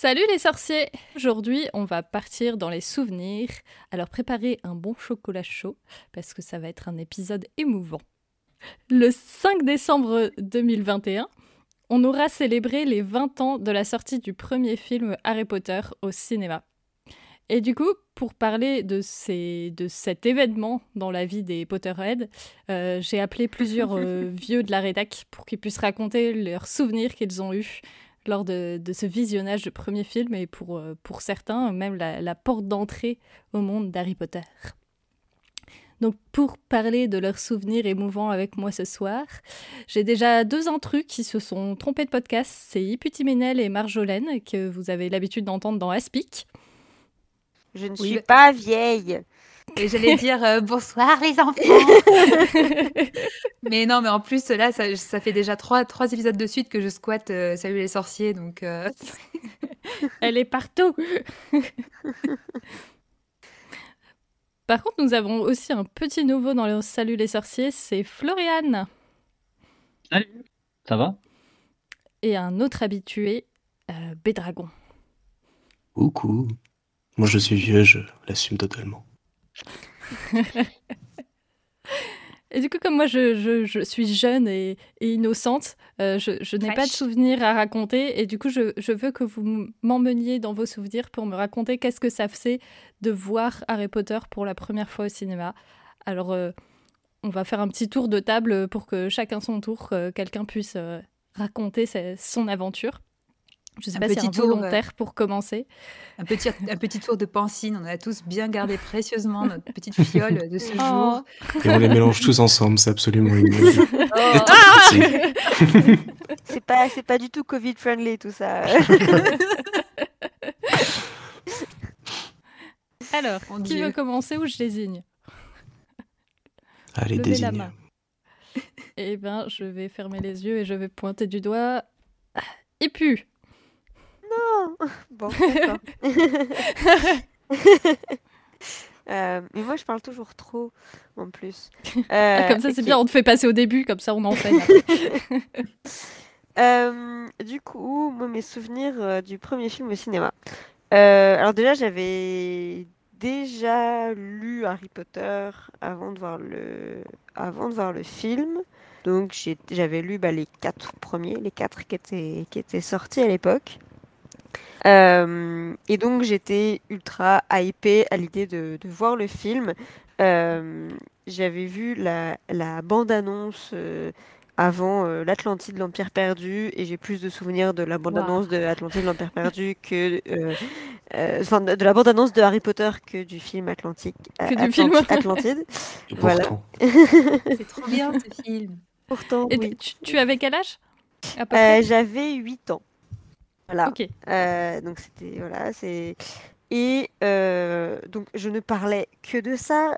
Salut les sorciers! Aujourd'hui, on va partir dans les souvenirs. Alors préparez un bon chocolat chaud, parce que ça va être un épisode émouvant. Le 5 décembre 2021, on aura célébré les 20 ans de la sortie du premier film Harry Potter au cinéma. Et du coup, pour parler de cet événement dans la vie des Potterheads, j'ai appelé plusieurs vieux de la rédac pour qu'ils puissent raconter leurs souvenirs qu'ils ont eus lors de ce visionnage du premier film et pour certains, même la porte d'entrée au monde d'Harry Potter. Donc pour parler de leurs souvenirs émouvants avec moi ce soir, j'ai déjà deux intrus qui se sont trompés de podcast. C'est Yputiménel et Marjolaine, que vous avez l'habitude d'entendre dans Aspic. Je ne suis pas vieille. Et j'allais dire bonsoir les enfants. Mais non, mais en plus là, ça fait déjà trois épisodes de suite que je squatte Salut les sorciers, donc. Elle est partout. Par contre, nous avons aussi un petit nouveau dans le Salut les sorciers, c'est Florian. Salut, ça va? Et un autre habitué, Bédragon. Coucou. Moi, je suis vieux, je l'assume totalement. Et du coup, comme moi, je suis jeune et innocente, je n'ai pas de souvenirs à raconter. Et du coup, je veux que vous m'emmeniez dans vos souvenirs pour me raconter qu'est-ce que ça faisait de voir Harry Potter pour la première fois au cinéma. Alors, on va faire un petit tour de table pour que chacun son tour, quelqu'un puisse raconter son aventure. Je sais pas si un tour volontaire pour commencer. Un petit tour de pansine. On a tous bien gardé précieusement notre petite fiole de ce jour. Et on les mélange tous ensemble, c'est absolument ignoble. C'est pas du tout Covid-friendly tout ça. Alors, qui veut commencer ou je désigne? Allez, levez la main. Eh bien, je vais fermer les yeux et je vais pointer du doigt. Et puis... Non. Bon, d'accord. Mais moi, je parle toujours trop, en plus. Comme ça, c'est bien, on te fait passer au début, comme ça, on enchaîne. Du coup, moi, mes souvenirs du premier film au cinéma. Alors déjà, j'avais déjà lu Harry Potter avant de voir le film. Donc, j'avais lu les 4 premiers, les 4 qui étaient sortis à l'époque. Et donc j'étais ultra hypée à l'idée de voir le film. J'avais vu la bande-annonce avant l'Atlantide, l'Empire perdu, et j'ai plus de souvenirs de la bande-annonce de l'Atlantide, l'Empire perdu que de la bande-annonce de Harry Potter que du film Atlantique. Atlantide. Voilà. C'est trop bien ce film. Pourtant. Et oui. Tu avais quel âge? J'avais 8 ans. Voilà. Okay. Donc c'était donc je ne parlais que de ça.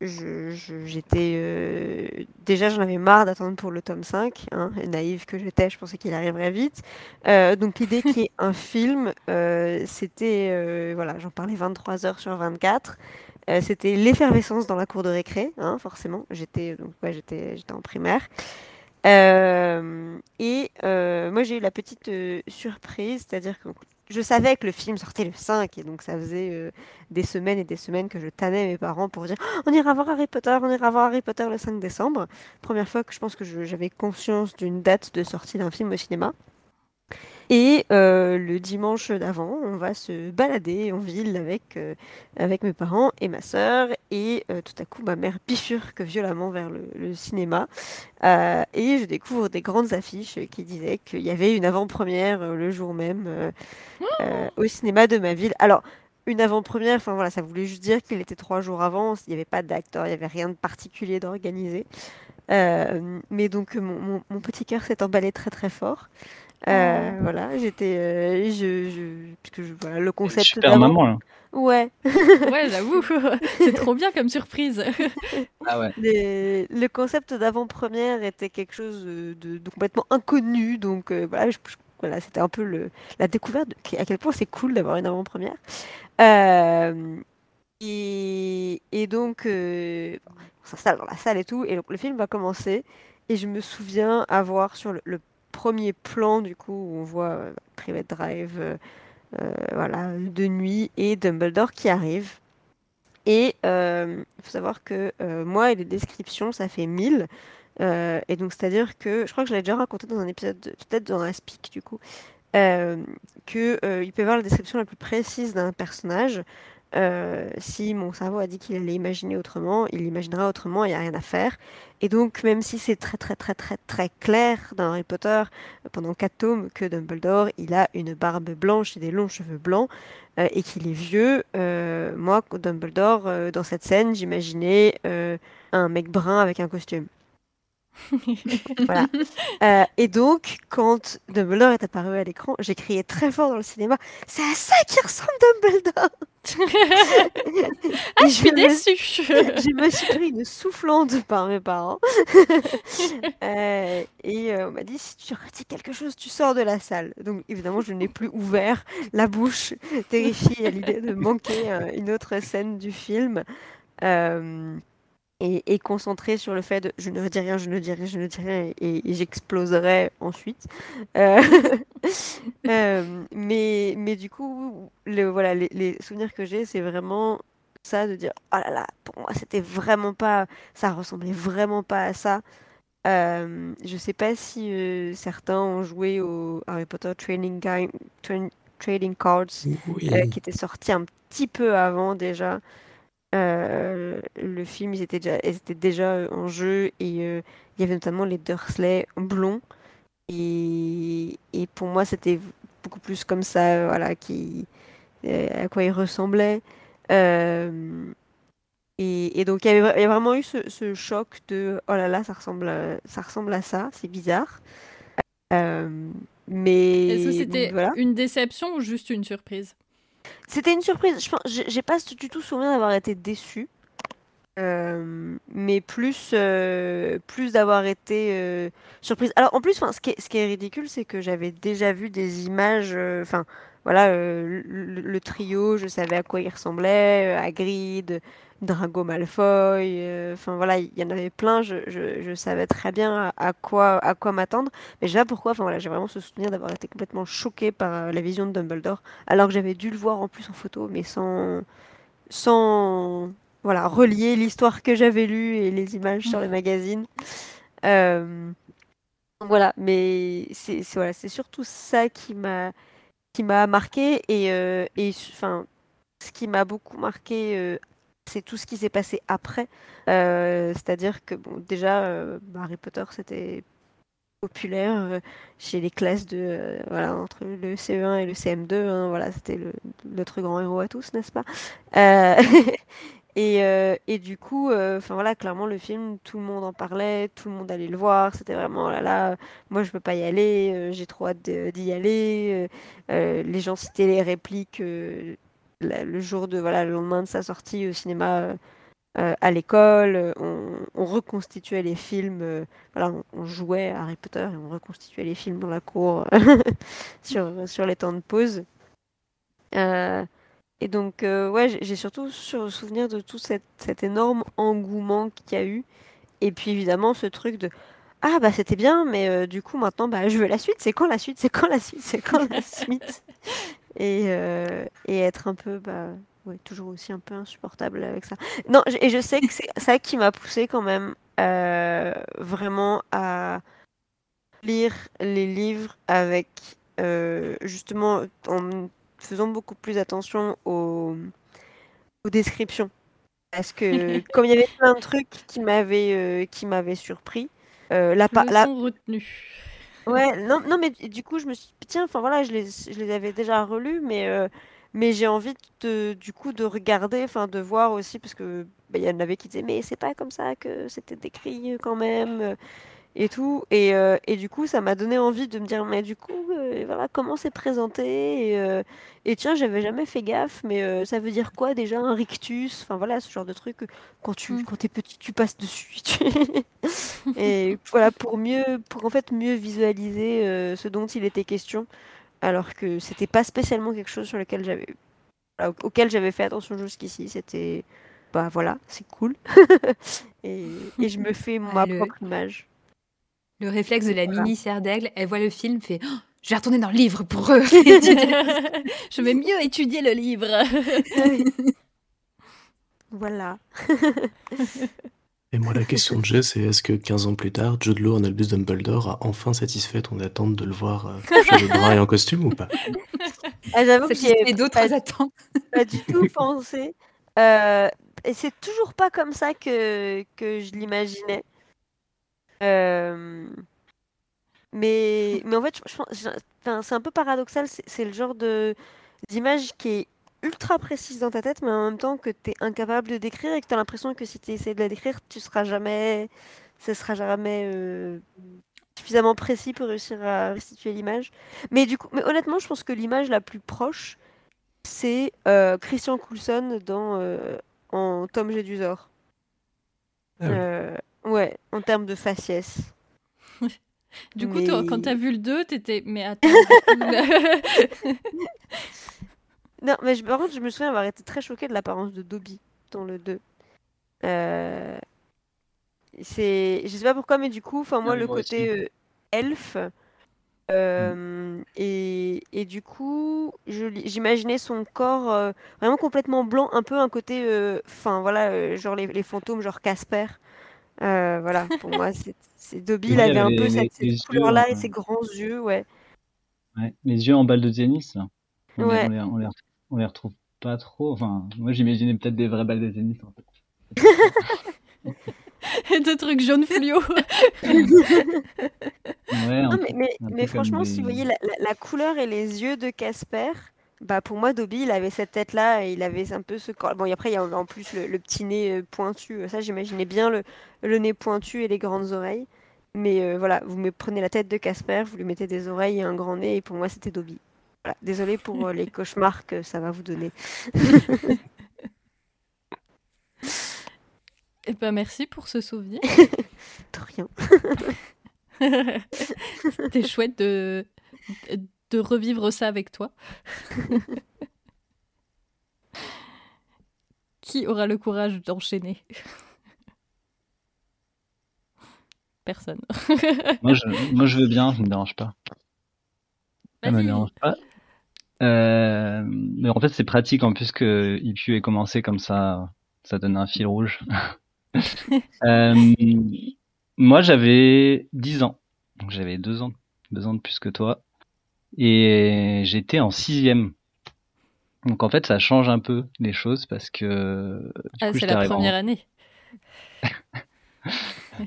J'étais déjà j'en avais marre d'attendre pour le tome 5. Naïve que j'étais, je pensais qu'il arriverait vite. Donc l'idée qu'il y ait un film, c'était j'en parlais 23 heures sur 24. C'était l'effervescence dans la cour de récré, forcément. J'étais en primaire. Moi j'ai eu la petite surprise, c'est-à-dire que je savais que le film sortait le 5 et donc ça faisait des semaines et des semaines que je tannais mes parents pour dire « on ira voir Harry Potter le 5 décembre ». Première fois que je pense que j'avais conscience d'une date de sortie d'un film au cinéma. Et le dimanche d'avant, on va se balader en ville avec mes parents et ma sœur. Et tout à coup, ma mère bifurque violemment vers le cinéma. Et je découvre des grandes affiches qui disaient qu'il y avait une avant-première le jour même au cinéma de ma ville. Alors, une avant-première, ça voulait juste dire qu'il était 3 jours avant. Il n'y avait pas d'acteur, il n'y avait rien de particulier d'organisé. Mais donc, mon petit cœur s'est emballé très très fort. J'étais le concept super maman là. ouais j'avoue. C'est trop bien comme surprise. Ah ouais. Le concept d'avant-première était quelque chose de complètement inconnu, donc c'était un peu la découverte à quel point c'est cool d'avoir une avant-première. Et donc on s'installe dans la salle et tout, et le film va commencer, et je me souviens avoir sur le premier plan, du coup, où on voit Private Drive voilà, de nuit et Dumbledore qui arrive. Et il faut savoir que moi et les descriptions, ça fait 1000. Et donc, c'est-à-dire que, je crois que je l'ai déjà raconté dans un épisode, peut-être dans un speak, du coup, qu'il peut y avoir la description la plus précise d'un personnage. Si mon cerveau a dit qu'il allait imaginer autrement, il imaginera autrement, il n'y a rien à faire. Et donc, même si c'est très très très très très clair dans Harry Potter, pendant 4 tomes, que Dumbledore, il a une barbe blanche et des longs cheveux blancs, et qu'il est vieux, moi, Dumbledore, dans cette scène, j'imaginais un mec brun avec un costume. Voilà. Et donc, quand Dumbledore est apparu à l'écran, j'ai crié très fort dans le cinéma. C'est à ça qu'il ressemble Dumbledore. Ah, je suis déçue. Je me suis pris une soufflante par mes parents. On m'a dit, si tu redis quelque chose, tu sors de la salle. Donc, évidemment, je n'ai plus ouvert la bouche, terrifiée à l'idée de manquer une autre scène du film. Et concentrée sur le fait de « je ne dis rien » et j'exploserai ensuite. Mais du coup, voilà, les souvenirs que j'ai, c'est vraiment ça, de dire « oh là là, pour moi, c'était vraiment pas... ça ressemblait vraiment pas à ça ». Je sais pas si certains ont joué au Harry Potter Trading Cards, oui. Qui était sorti un petit peu avant déjà. Le film, ils étaient déjà en jeu, et il y avait notamment les Dursley blonds, et pour moi c'était beaucoup plus comme ça, voilà, à quoi ils ressemblaient, et donc il y a vraiment eu ce choc de oh là là, ça ressemble à ça, c'est bizarre, mais est-ce que c'était donc, voilà. Une déception ou juste une surprise? C'était une surprise. Je pense, j'ai pas du tout souvenir d'avoir été déçue, mais plus d'avoir été surprise. Alors en plus, ce qui est ridicule, c'est que j'avais déjà vu des images. Enfin, voilà, le trio, je savais à quoi il ressemblait. Hagrid, Drago Malfoy. Enfin voilà, il y en avait plein. Je savais très bien à quoi m'attendre. Mais je sais pas pourquoi. Enfin voilà, j'ai vraiment ce souvenir d'avoir été complètement choquée par la vision de Dumbledore, alors que j'avais dû le voir en plus en photo, mais sans voilà relier l'histoire que j'avais lue et les images sur les magazines. Voilà, mais c'est surtout ça qui m'a marquée, et enfin ce qui m'a beaucoup marquée, c'est tout ce qui s'est passé après, c'est-à-dire que bon, déjà Harry Potter, c'était populaire chez les classes de voilà, entre le CE1 et le CM2, hein, voilà, c'était notre grand héros à tous, n'est-ce pas, et du coup, enfin voilà, clairement le film, tout le monde en parlait, tout le monde allait le voir, c'était vraiment oh là là, moi je peux pas y aller, j'ai trop hâte d'y aller, les gens citaient les répliques le jour de voilà, le lendemain de sa sortie au cinéma, à l'école, on reconstituait les films, voilà, on jouait à Harry Potter et on reconstituait les films dans la cour sur les temps de pause. Et donc, ouais, j'ai surtout souvenir de tout cet énorme engouement qu'il y a eu. Et puis, évidemment, ce truc de « Ah, bah, c'était bien, mais du coup, maintenant, bah, je veux la suite. C'est quand la suite ?» Et être un peu, bah, ouais, toujours aussi un peu insupportable avec ça. Non, et je sais que c'est ça qui m'a poussée quand même vraiment à lire les livres avec, justement, en faisant beaucoup plus attention aux descriptions, parce que comme il y avait plein de trucs qui m'avaient surpris, la retenue. Ouais, non mais du coup je me suis dit, tiens, enfin voilà, je les avais déjà relus, mais j'ai envie de regarder, enfin de voir aussi, parce que il y en avait qui disaient mais c'est pas comme ça que c'était décrit quand même. Et tout, et du coup ça m'a donné envie de me dire mais du coup voilà, comment c'est présenté, et tiens, j'avais jamais fait gaffe, mais ça veut dire quoi déjà un rictus, enfin voilà, ce genre de truc, quand t'es petit tu passes dessus et voilà, pour en fait mieux visualiser ce dont il était question, alors que c'était pas spécialement quelque chose sur lequel auquel j'avais fait attention jusqu'ici. C'était bah voilà, c'est cool et je me fais ma propre image. Le réflexe de la Voilà. Mimi Serdaigle, elle voit le film, fait Oh, je vais retourner dans le livre pour étudier. Je vais mieux étudier le livre. Voilà. Et moi, la question que j'ai, c'est est-ce que 15 ans plus tard, Jude Law en Albus Dumbledore a enfin satisfait ton attente de le voir cheveux bruns et en costume ou pas? J'avoue que j'ai d'autres attentes. Pas du tout pensé. Et c'est toujours pas comme ça que je l'imaginais. Mais en fait, je pense, c'est un peu paradoxal. C'est le genre d'image qui est ultra précise dans ta tête, mais en même temps que t'es incapable de décrire et que t'as l'impression que si t'essayes de la décrire, ce sera jamais suffisamment précis pour réussir à restituer l'image. Mais du coup, mais honnêtement, je pense que l'image la plus proche, c'est Christian Coulson en Tom Jedusor. Ah oui. Ouais, en termes de faciès. Du coup, quand t'as vu le 2, t'étais... Mais attends... Non, mais par contre, je me souviens avoir été très choquée de l'apparence de Dobby dans le 2. Je sais pas pourquoi, mais du coup, moi, le côté elfe... Et du coup, j'imaginais son corps vraiment complètement blanc, un peu un côté... genre les fantômes, genre Casper... voilà, pour moi, c'est Dobby, il avait un peu cette couleur-là et ses grands yeux, ouais. Les yeux en balle de tennis, là. On les retrouve pas trop. Enfin, moi, j'imaginais peut-être des vraies balles de tennis, en fait. Et des trucs jaunes fluo. mais franchement, si vous voyez la couleur et les yeux de Casper, bah, pour moi, Dobby, il avait cette tête-là et il avait un peu ce corps. Bon, et après, il y a en plus le petit nez pointu. Ça, j'imaginais bien le nez pointu et les grandes oreilles. Mais voilà, vous me prenez la tête de Casper, vous lui mettez des oreilles et un grand nez. Et pour moi, c'était Dobby. Voilà. Désolée pour les cauchemars que ça va vous donner. Eh ben, merci pour ce souvenir. De rien. C'était chouette de revivre ça avec toi. Qui aura le courage d'enchaîner ? Personne. moi, je veux bien, ça ne me dérange pas. Vas-y. Ça me dérange pas. Mais en fait, c'est pratique en plus que Ipu ait commencé comme ça. Ça donne un fil rouge. Moi, j'avais 10 ans. Donc, j'avais 2 ans de plus que toi. Et j'étais en 6e. Donc en fait, ça change un peu les choses parce que... Du coup, c'est la première année.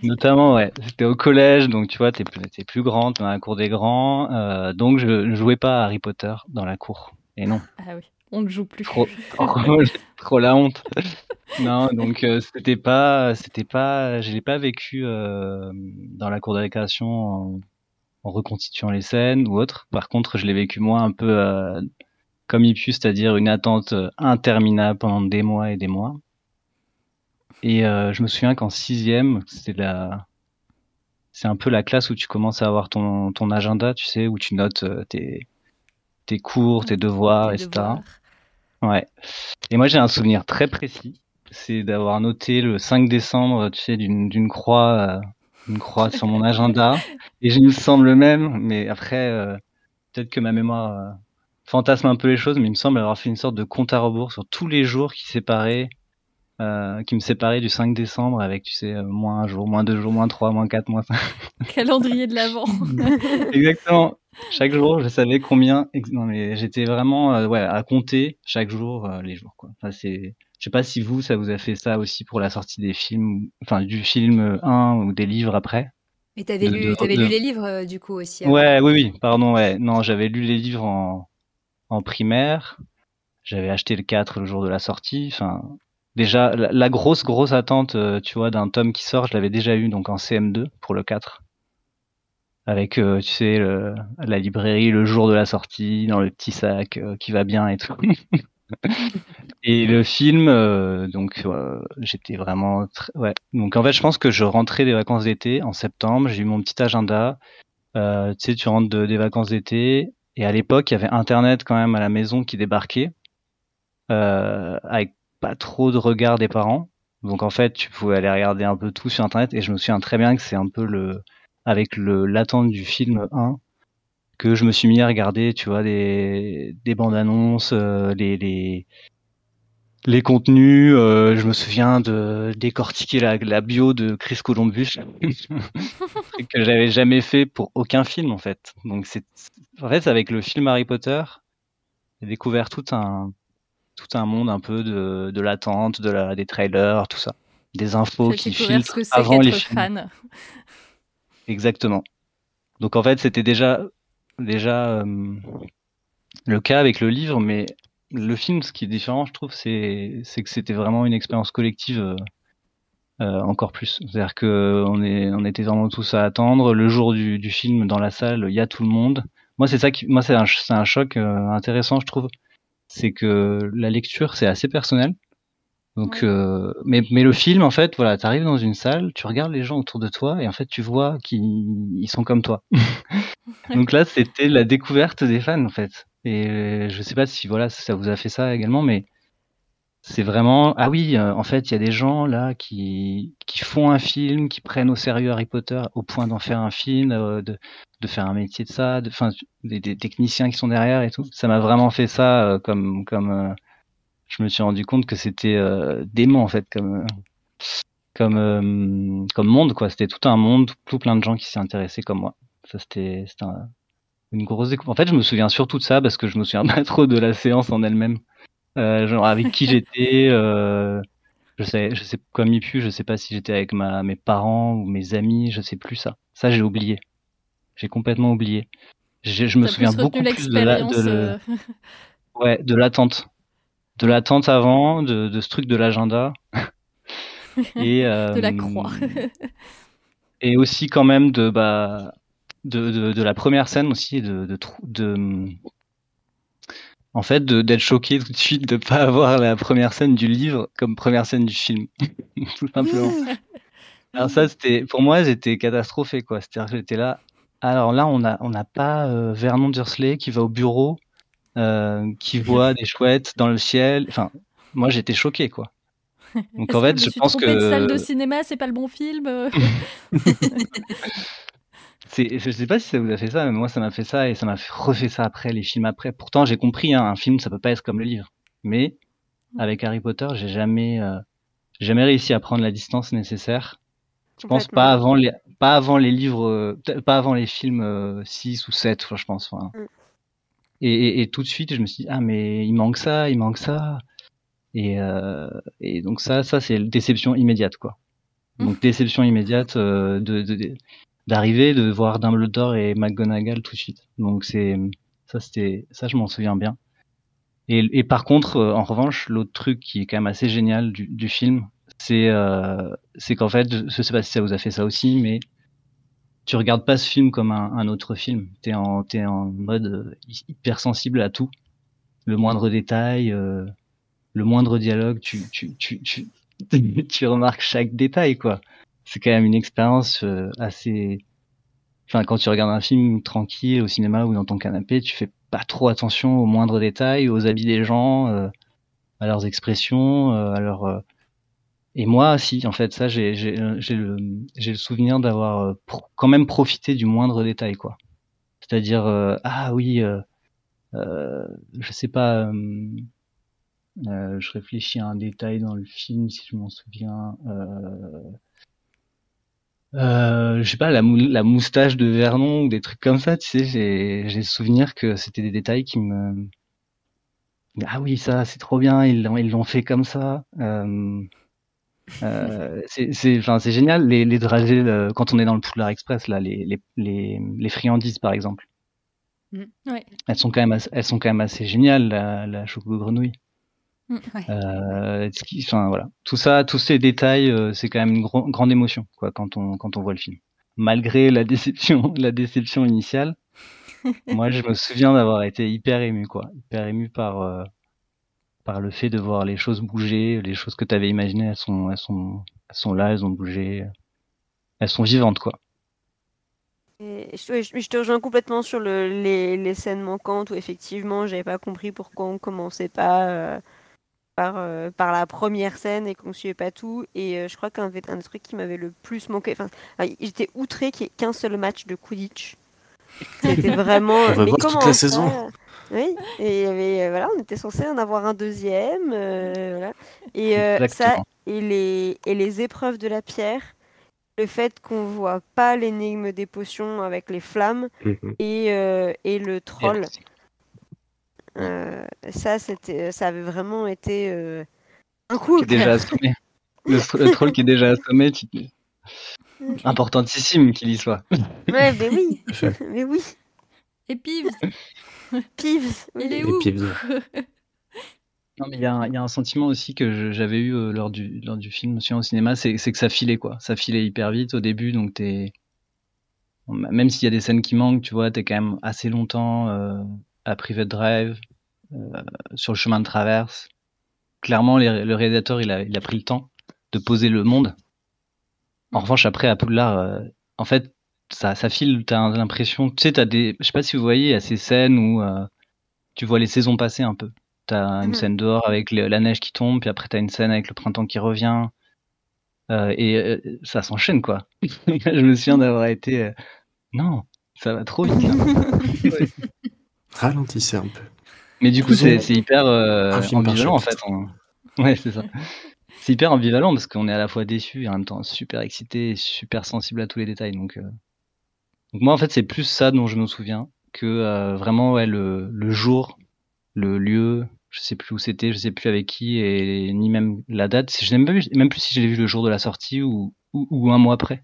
Notamment, ouais. C'était au collège, donc tu vois, t'es plus grande, dans la cour des grands. Donc je ne jouais pas à Harry Potter dans la cour. Et non. Ah oui, on ne joue plus. Trop la honte. Non, donc c'était pas... Je l'ai pas vécu dans la cour de récréation... en reconstituant les scènes ou autre. Par contre, je l'ai vécu moi un peu comme Ipu, c'est-à-dire une attente interminable pendant des mois et des mois. Et je me souviens qu'en 6e, c'est un peu la classe où tu commences à avoir ton agenda, tu sais, où tu notes tes cours, tes devoirs, etc. Ouais. Et moi, j'ai un souvenir très précis, c'est d'avoir noté le 5 décembre, tu sais, d'une croix... une croix sur mon agenda, et il me semble même, mais après, peut-être que ma mémoire fantasme un peu les choses, mais il me semble avoir fait une sorte de compte à rebours sur tous les jours qui me séparaient du 5 décembre, avec, tu sais, moins un jour, moins 2 jours, moins 3, moins 4, moins 5. Calendrier de l'Avent. Exactement. Chaque jour, je savais combien... Non, mais j'étais vraiment à compter chaque jour les jours, quoi. Enfin, c'est... Je sais pas si vous, ça vous a fait ça aussi pour la sortie des films, enfin du film 1 ou des livres après. Mais t'avais lu les livres du coup aussi. Ouais, avant. Oui, pardon, ouais. Non, j'avais lu les livres en primaire. J'avais acheté le 4 le jour de la sortie. Enfin, déjà la grosse attente, tu vois, d'un tome qui sort, je l'avais déjà eu donc en CM2 pour le 4. Avec, tu sais, la librairie le jour de la sortie, dans le petit sac qui va bien et tout. Et le film, j'étais vraiment... Ouais. Donc en fait, je pense que je rentrais des vacances d'été en septembre, j'ai eu mon petit agenda. Tu sais, tu rentres des vacances d'été. Et à l'époque, il y avait Internet quand même à la maison qui débarquait, avec pas trop de regard des parents. Donc en fait, tu pouvais aller regarder un peu tout sur Internet. Et je me souviens très bien que c'est un peu avec l'attente du film 1 que je me suis mis à regarder, tu vois, des bandes annonces, les contenus. Je me souviens de décortiquer la bio de Chris Columbus que j'avais jamais fait pour aucun film en fait. Donc en fait, avec le film Harry Potter, j'ai découvert tout un monde un peu de l'attente, des trailers, tout ça, des infos qui filtrent avant les films. Fan. Exactement. Donc en fait, c'était déjà le cas avec le livre, mais le film, ce qui est différent, je trouve, c'est que c'était vraiment une expérience collective encore plus. C'est-à-dire qu'on était vraiment tous à attendre. Le jour du film, dans la salle, il y a tout le monde. Moi, c'est un choc intéressant, je trouve. C'est que la lecture, c'est assez personnel. Donc, ouais. Mais le film, en fait, voilà, t'arrives dans une salle, tu regardes les gens autour de toi et en fait, tu vois qu'ils sont comme toi. Donc là, c'était la découverte des fans, en fait. Et je sais pas si voilà, ça vous a fait ça également, mais c'est vraiment... Ah oui, en fait, il y a des gens là qui font un film, qui prennent au sérieux Harry Potter au point d'en faire un film, de faire un métier de ça, des techniciens qui sont derrière et tout. Ça m'a vraiment fait ça comme je me suis rendu compte que c'était dément en fait comme monde, quoi. C'était tout un monde, tout plein de gens qui s'y intéressaient comme moi. Ça, c'était une grosse découverte. En fait, je me souviens surtout de ça parce que je me souviens pas trop de la séance en elle-même. Genre avec qui j'étais, je sais comme il pue, je sais pas si j'étais avec mes parents ou mes amis, je sais plus ça. Ça, j'ai oublié. J'ai complètement oublié. Je me souviens beaucoup plus de l'attente. De l'attente avant, de ce truc de l'agenda. Et, de la croix. Et aussi quand même de la première scène aussi, en fait, d'être choqué tout de suite de pas avoir la première scène du livre comme première scène du film, tout simplement. Alors ça, c'était, pour moi, j'étais catastrophé, quoi. C'est-à-dire que j'étais là. Alors là, on n'a pas Vernon Dursley qui va au bureau, qui voit des chouettes dans le ciel. Enfin, moi, j'étais choqué, quoi. Donc en fait, je pense que de salle de cinéma, c'est pas le bon film. Je sais pas si ça vous a fait ça, mais moi ça m'a fait ça et ça m'a refait ça après, les films après. Pourtant j'ai compris, hein, un film ça peut pas être comme le livre. Mais avec Harry Potter, j'ai jamais réussi à prendre la distance nécessaire. Je pense pas avant les livres, pas avant les films 6 ou 7, je pense. Voilà. Et tout de suite je me suis dit, ah mais il manque ça. Et donc ça c'est déception immédiate, quoi. Donc déception immédiate d'arriver, de voir Dumbledore et McGonagall tout de suite. Donc ça, je m'en souviens bien. Et par contre, en revanche, l'autre truc qui est quand même assez génial du film, c'est qu'en fait, je sais pas si ça vous a fait ça aussi, mais tu regardes pas ce film comme un autre film. T'es en mode hypersensible à tout. Le moindre détail, le moindre dialogue, tu remarques chaque détail, quoi. C'est quand même une expérience assez... Enfin, quand tu regardes un film tranquille au cinéma ou dans ton canapé, tu fais pas trop attention aux moindres détails, aux habits des gens, à leurs expressions, à leur... Et moi, si, en fait, ça, j'ai le souvenir d'avoir quand même profité du moindre détail, quoi. C'est-à-dire, je sais pas... je réfléchis à un détail dans le film, si je m'en souviens... je sais pas, la moustache de Vernon ou des trucs comme ça, tu sais, j'ai le souvenir que c'était des détails qui me... Ah oui, ça, c'est trop bien, ils l'ont fait comme ça. C'est génial, les dragées, quand on est dans le Poudlard Express, là, les friandises, par exemple. Ouais. Elles sont quand même assez géniales, la choco grenouille. Ouais. Voilà. Tout ça, tous ces détails, c'est quand même une grande émotion, quoi, quand on voit le film. Malgré la déception initiale, moi je me souviens d'avoir été hyper ému, quoi, hyper ému par le fait de voir les choses bouger, les choses que t'avais imaginées, elles sont là, elles ont bougé, elles sont vivantes, quoi. Et je te rejoins complètement sur les scènes manquantes où effectivement j'avais pas compris pourquoi on commençait pas. par la première scène et qu'on ne suivait pas tout. Et je crois qu'un des trucs qui m'avait le plus manqué, j'étais outrée qu'il n'y ait qu'un seul match de Quidditch. C'était vraiment. On va voir toute la saison. Oui, et voilà, on était censé en avoir un deuxième. Voilà. Et ça, et les épreuves de la pierre, le fait qu'on voit pas l'énigme des potions avec les flammes et le troll. Ça avait vraiment été un coup. Déjà assommé. Le troll qui est déjà assommé, importantissime qu'il y soit. Ouais, mais oui, mais oui. Et Peeves, il est où ? Non, mais il y a un sentiment aussi que j'avais eu lors du film au cinéma, c'est que ça filait quoi. Ça filait hyper vite au début, donc même s'il y a des scènes qui manquent, tu vois, t'es quand même assez longtemps à Private Drive, sur le chemin de traverse. Clairement, le réalisateur il a pris le temps de poser le monde. En revanche, après à Poudlard, en fait. Ça file, t'as l'impression, tu sais, je sais pas si vous voyez, à ces scènes où tu vois les saisons passer un peu. T'as une scène dehors avec la neige qui tombe, puis après t'as une scène avec le printemps qui revient, et ça s'enchaîne quoi. Je me souviens d'avoir été, non, ça va trop vite. Hein. Ralentissez un peu. Mais du coup, c'est hyper ambivalent en fait. Ouais, c'est ça. C'est hyper ambivalent parce qu'on est à la fois déçu et en même temps super excité et super sensible à tous les détails. Donc moi en fait c'est plus ça dont je me souviens que vraiment ouais, le jour, le lieu, je sais plus où c'était, je sais plus avec qui et ni même la date. Je n'ai même plus si je l'ai vu le jour de la sortie ou un mois après.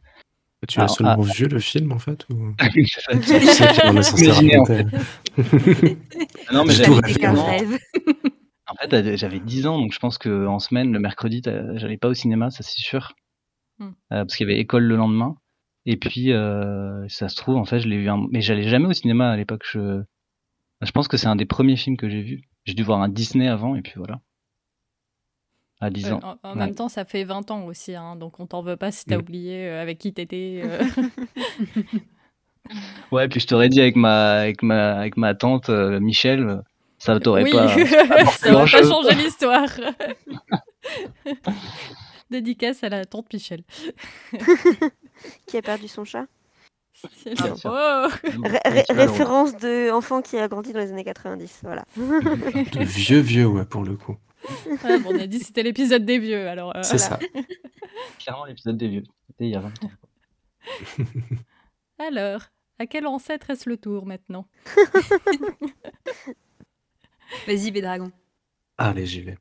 Tu l'as seulement vu le film en fait ou... Imaginé en fait. Non mais j'avais un rêve. En fait, j'avais 10 ans, donc je pense qu'en semaine, le mercredi, j'allais pas au cinéma, ça c'est sûr, parce qu'il y avait école le lendemain. Et puis, ça se trouve, en fait, je l'ai vu, mais j'allais jamais au cinéma à l'époque. Je pense que c'est un des premiers films que j'ai vu. J'ai dû voir un Disney avant, et puis voilà. À 10 ans. En même temps, ça fait 20 ans aussi, hein, donc on t'en veut pas si t'as oublié avec qui t'étais. Ouais, puis je t'aurais dit avec ma tante Michel. Ça t'aurait pas changé l'histoire. Dédicace à la tante Michel. Qui a perdu son chat. Référence d'enfant qui a grandi dans les années 90, voilà. De vieux, ouais, pour le coup. Ouais, bon, on a dit que c'était l'épisode des vieux, alors... C'est voilà. Ça. Clairement l'épisode des vieux, c'était il y a 20 ans. Alors, à quel ancêtre est-ce le tour, maintenant? Vas-y, Bédragon. Allez, j'y vais.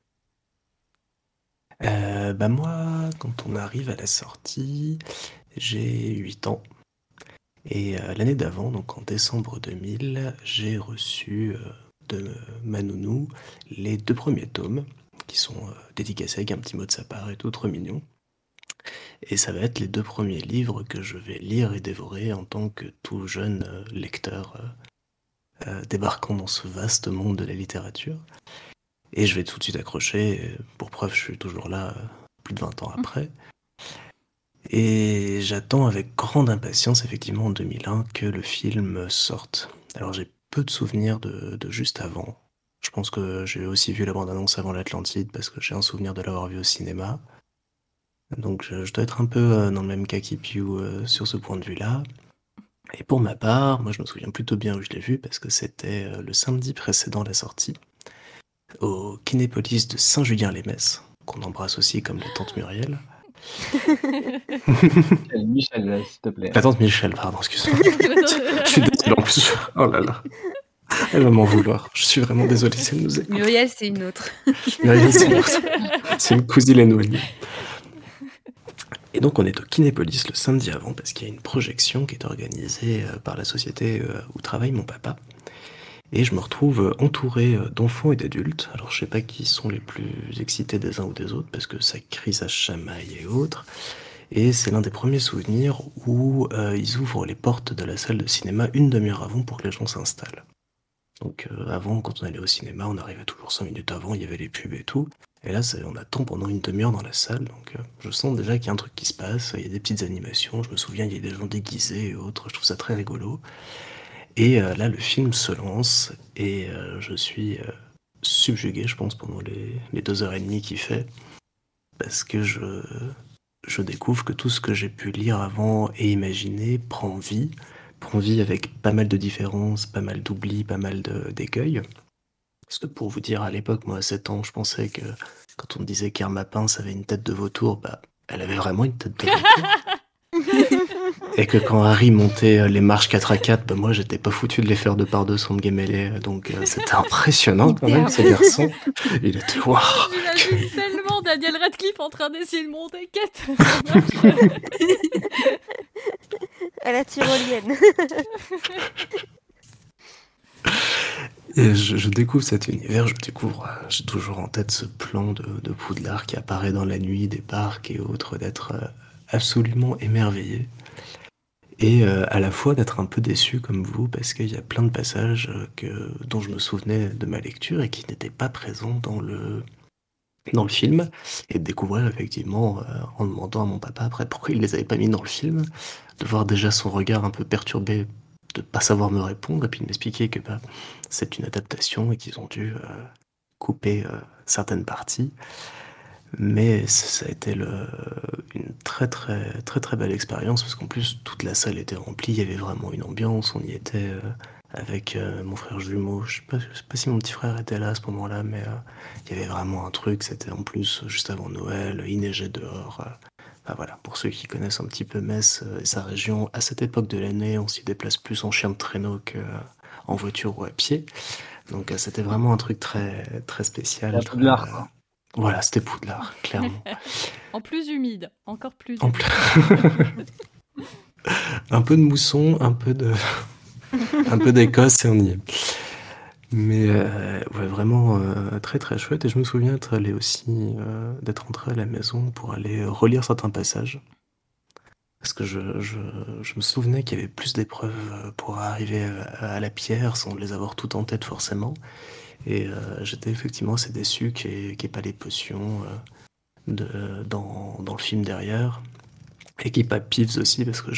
Moi, quand on arrive à la sortie, j'ai 8 ans. Et l'année d'avant, donc en décembre 2000, j'ai reçu de ma nounou les 2 premiers tomes, qui sont dédicacés avec un petit mot de sa part et tout, trop mignon. Et ça va être les 2 premiers livres que je vais lire et dévorer en tant que tout jeune lecteur débarquant dans ce vaste monde de la littérature. Et je vais tout de suite accrocher. Pour preuve, je suis toujours là plus de 20 ans après. Et j'attends avec grande impatience, effectivement, en 2001, que le film sorte. Alors, j'ai peu de souvenirs de juste avant. Je pense que j'ai aussi vu la bande-annonce avant l'Atlantide, parce que j'ai un souvenir de l'avoir vu au cinéma. Donc, je dois être un peu dans le même cas qu'Ipiou sur ce point de vue-là. Et pour ma part, moi je me souviens plutôt bien où je l'ai vu parce que c'était le samedi précédent la sortie, au Kinépolis de Saint-Julien-les-Messes, qu'on embrasse aussi comme la tante Muriel. Michel, s'il te plaît. La tante Michel, pardon, excuse-moi. Je suis désolé en plus. Oh là là. Elle va m'en vouloir. Je suis vraiment désolé si elle nous écoute. Muriel, c'est une autre. Muriel, c'est une autre. C'est une cousine éloignée. Et donc on est au Kinépolis le samedi avant parce qu'il y a une projection qui est organisée par la société où travaille mon papa. Et je me retrouve entouré d'enfants et d'adultes. Alors je sais pas qui sont les plus excités des uns ou des autres parce que ça crie, ça chamaille et autres. Et c'est l'un des premiers souvenirs où ils ouvrent les portes de la salle de cinéma une demi-heure avant pour que les gens s'installent. Donc avant, quand on allait au cinéma, on arrivait toujours 5 minutes avant, il y avait les pubs et tout. Et là, on attend pendant une demi-heure dans la salle, donc je sens déjà qu'il y a un truc qui se passe, il y a des petites animations, je me souviens, il y a des gens déguisés et autres, je trouve ça très rigolo. Et là, le film se lance, et je suis subjugué, je pense, pendant les 2h30 qu'il fait, parce que je découvre que tout ce que j'ai pu lire avant et imaginer prend vie avec pas mal de différences, pas mal d'oubli, pas mal d'écueils. Parce que pour vous dire, à l'époque, moi, à 7 ans, je pensais que quand on me disait qu'Irma Pince avait une tête de vautour, bah, elle avait vraiment une tête de vautour. Et que quand Harry montait les marches 4x4, bah, moi, j'étais pas foutu de les faire 2x2 sans me guémeler. Donc, c'était impressionnant quand même, ce garçon. Il était waouh. J'imagine tellement Daniel Radcliffe en train d'essayer de monter 4. À la tyrolienne. Et je découvre cet univers, j'ai toujours en tête ce plan de Poudlard qui apparaît dans la nuit des parcs et autres, d'être absolument émerveillé. Et à la fois d'être un peu déçu comme vous, parce qu'il y a plein de passages dont je me souvenais de ma lecture et qui n'étaient pas présents dans le film. Et de découvrir effectivement, en demandant à mon papa après pourquoi il ne les avait pas mis dans le film, de voir déjà son regard un peu perturbé, de ne pas savoir me répondre, et puis de m'expliquer que bah, c'est une adaptation et qu'ils ont dû couper certaines parties. Mais ça a été une très, très, très, très belle expérience, parce qu'en plus, toute la salle était remplie, il y avait vraiment une ambiance, on y était avec mon frère jumeau. Je sais pas si mon petit frère était là à ce moment-là, mais il y avait vraiment un truc, c'était en plus juste avant Noël, il neigeait dehors... Ah voilà, pour ceux qui connaissent un petit peu Metz et sa région, à cette époque de l'année, on s'y déplace plus en chien de traîneau qu'en voiture ou à pied. Donc c'était vraiment un truc très, très spécial. C'était Poudlard. Voilà, c'était Poudlard, clairement. En plus humide, encore plus humide. Un peu de mousson, un peu d'Écosse et on y est. Mais ouais, vraiment très très chouette, et je me souviens d'être allé aussi d'être rentré à la maison pour aller relire certains passages, parce que je me souvenais qu'il y avait plus d'épreuves pour arriver à la pierre sans les avoir toutes en tête forcément, et j'étais effectivement assez déçu qu'il n'y ait pas les potions dans le film derrière, et qu'il n'y ait pas Piffs aussi, parce que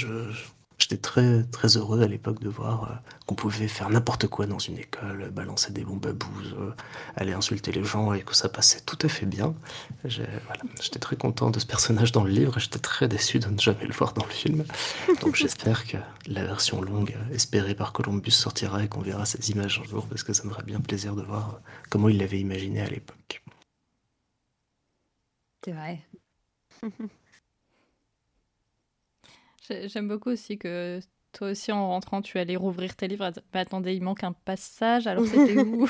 j'étais très, très heureux à l'époque de voir qu'on pouvait faire n'importe quoi dans une école, balancer des bombes à bouse, aller insulter les gens, et que ça passait tout à fait bien. J'étais très content de ce personnage dans le livre, et j'étais très déçu de ne jamais le voir dans le film. Donc j'espère que la version longue espérée par Columbus sortira et qu'on verra ces images un jour, parce que ça me ferait bien plaisir de voir comment il l'avait imaginé à l'époque. C'est vrai. J'aime beaucoup aussi que toi aussi, en rentrant, tu allais rouvrir tes livres. Bah, attendez, il manque un passage, alors c'était où?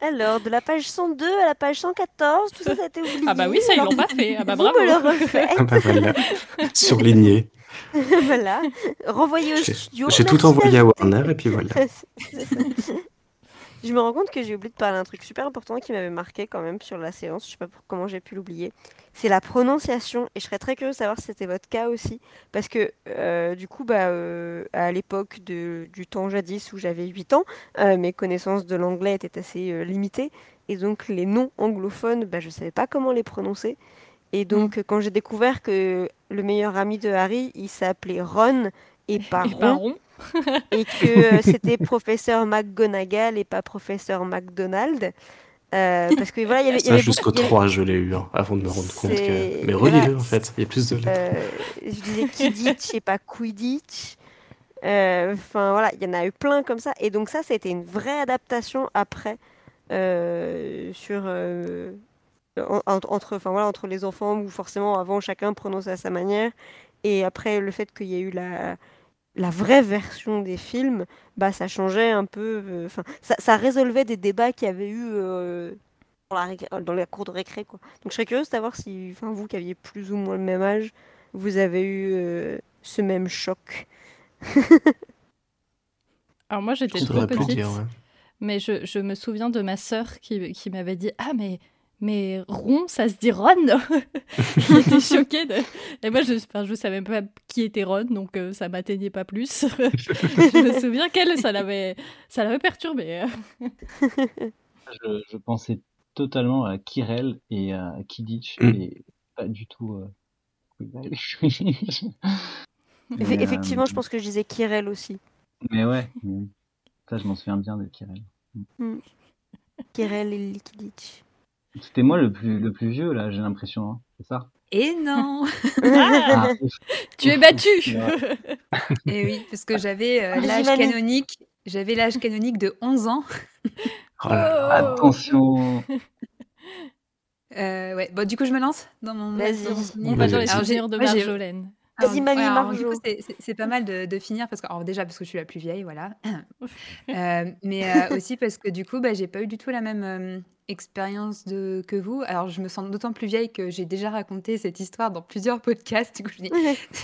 Alors, de la page 102 à la page 114, tout ça, ça a été oublié. Ah bah oui, ça, ils l'ont pas fait. Ah bah bravo. Vous me le refaites. Ah bah voilà, surligné. Voilà, renvoyé au studio. J'ai tout envoyé à Warner, et puis voilà. C'est ça. Je me rends compte que j'ai oublié de parler d'un truc super important qui m'avait marqué quand même sur la séance. Je ne sais pas comment j'ai pu l'oublier. C'est la prononciation. Et je serais très curieuse de savoir si c'était votre cas aussi. Parce que du coup, à l'époque du temps jadis où j'avais 8 ans, mes connaissances de l'anglais étaient assez limitées. Et donc les noms anglophones, je ne savais pas comment les prononcer. Et donc quand j'ai découvert que le meilleur ami de Harry, il s'appelait Ron et Baron. Et que c'était professeur McGonagall et pas professeur McDonald. Parce que voilà, il y avait jusqu'au 3, je l'ai eu avant de me rendre compte que. Mais relis-le en fait, il y a plus de lettres. Je disais Kidditch et pas Quidditch. Enfin voilà, il y en a eu plein comme ça. Et donc, ça a été une vraie adaptation après entre les enfants où forcément avant chacun prononçait à sa manière. Et après, le fait qu'il y ait eu la vraie version des films, ça changeait un peu... ça résolvait des débats qu'il y avait eu dans la cour de récré, quoi. Donc, je serais curieuse de savoir si, vous qui aviez plus ou moins le même âge, vous avez eu ce même choc. Alors, moi, j'étais trop petite, mais je me souviens de ma sœur qui m'avait dit « Ah, mais Ron, ça se dit Ron !» J'étais choquée. Et moi, je savais même pas qui était Ron, donc ça m'atteignait pas plus. Je me souviens qu'elle, ça l'avait perturbée. Je pensais totalement à Kirel et à Kidditch, et pas du tout... Effectivement, je pense que je disais Kirel aussi. Mais ouais, ça, je m'en souviens bien de Kirel. Kirel et Likidic. C'était moi le plus vieux, là, j'ai l'impression, hein. C'est ça? Et non. Ah, tu es battu. Et oui, parce que j'avais l'âge canonique de 11 ans. Oh là, attention. Ouais, bon, du coup je me lance dans mon. Vas-y. On va dans les souvenirs de Marjolaine. Vas-y, Mamie Marjo. Du coup, c'est pas mal de finir parce que déjà parce que je suis la plus vieille, voilà. Mais aussi parce que du coup, j'ai pas eu du tout la même expérience que vous. Alors, je me sens d'autant plus vieille que j'ai déjà raconté cette histoire dans plusieurs podcasts. Du coup, je dis,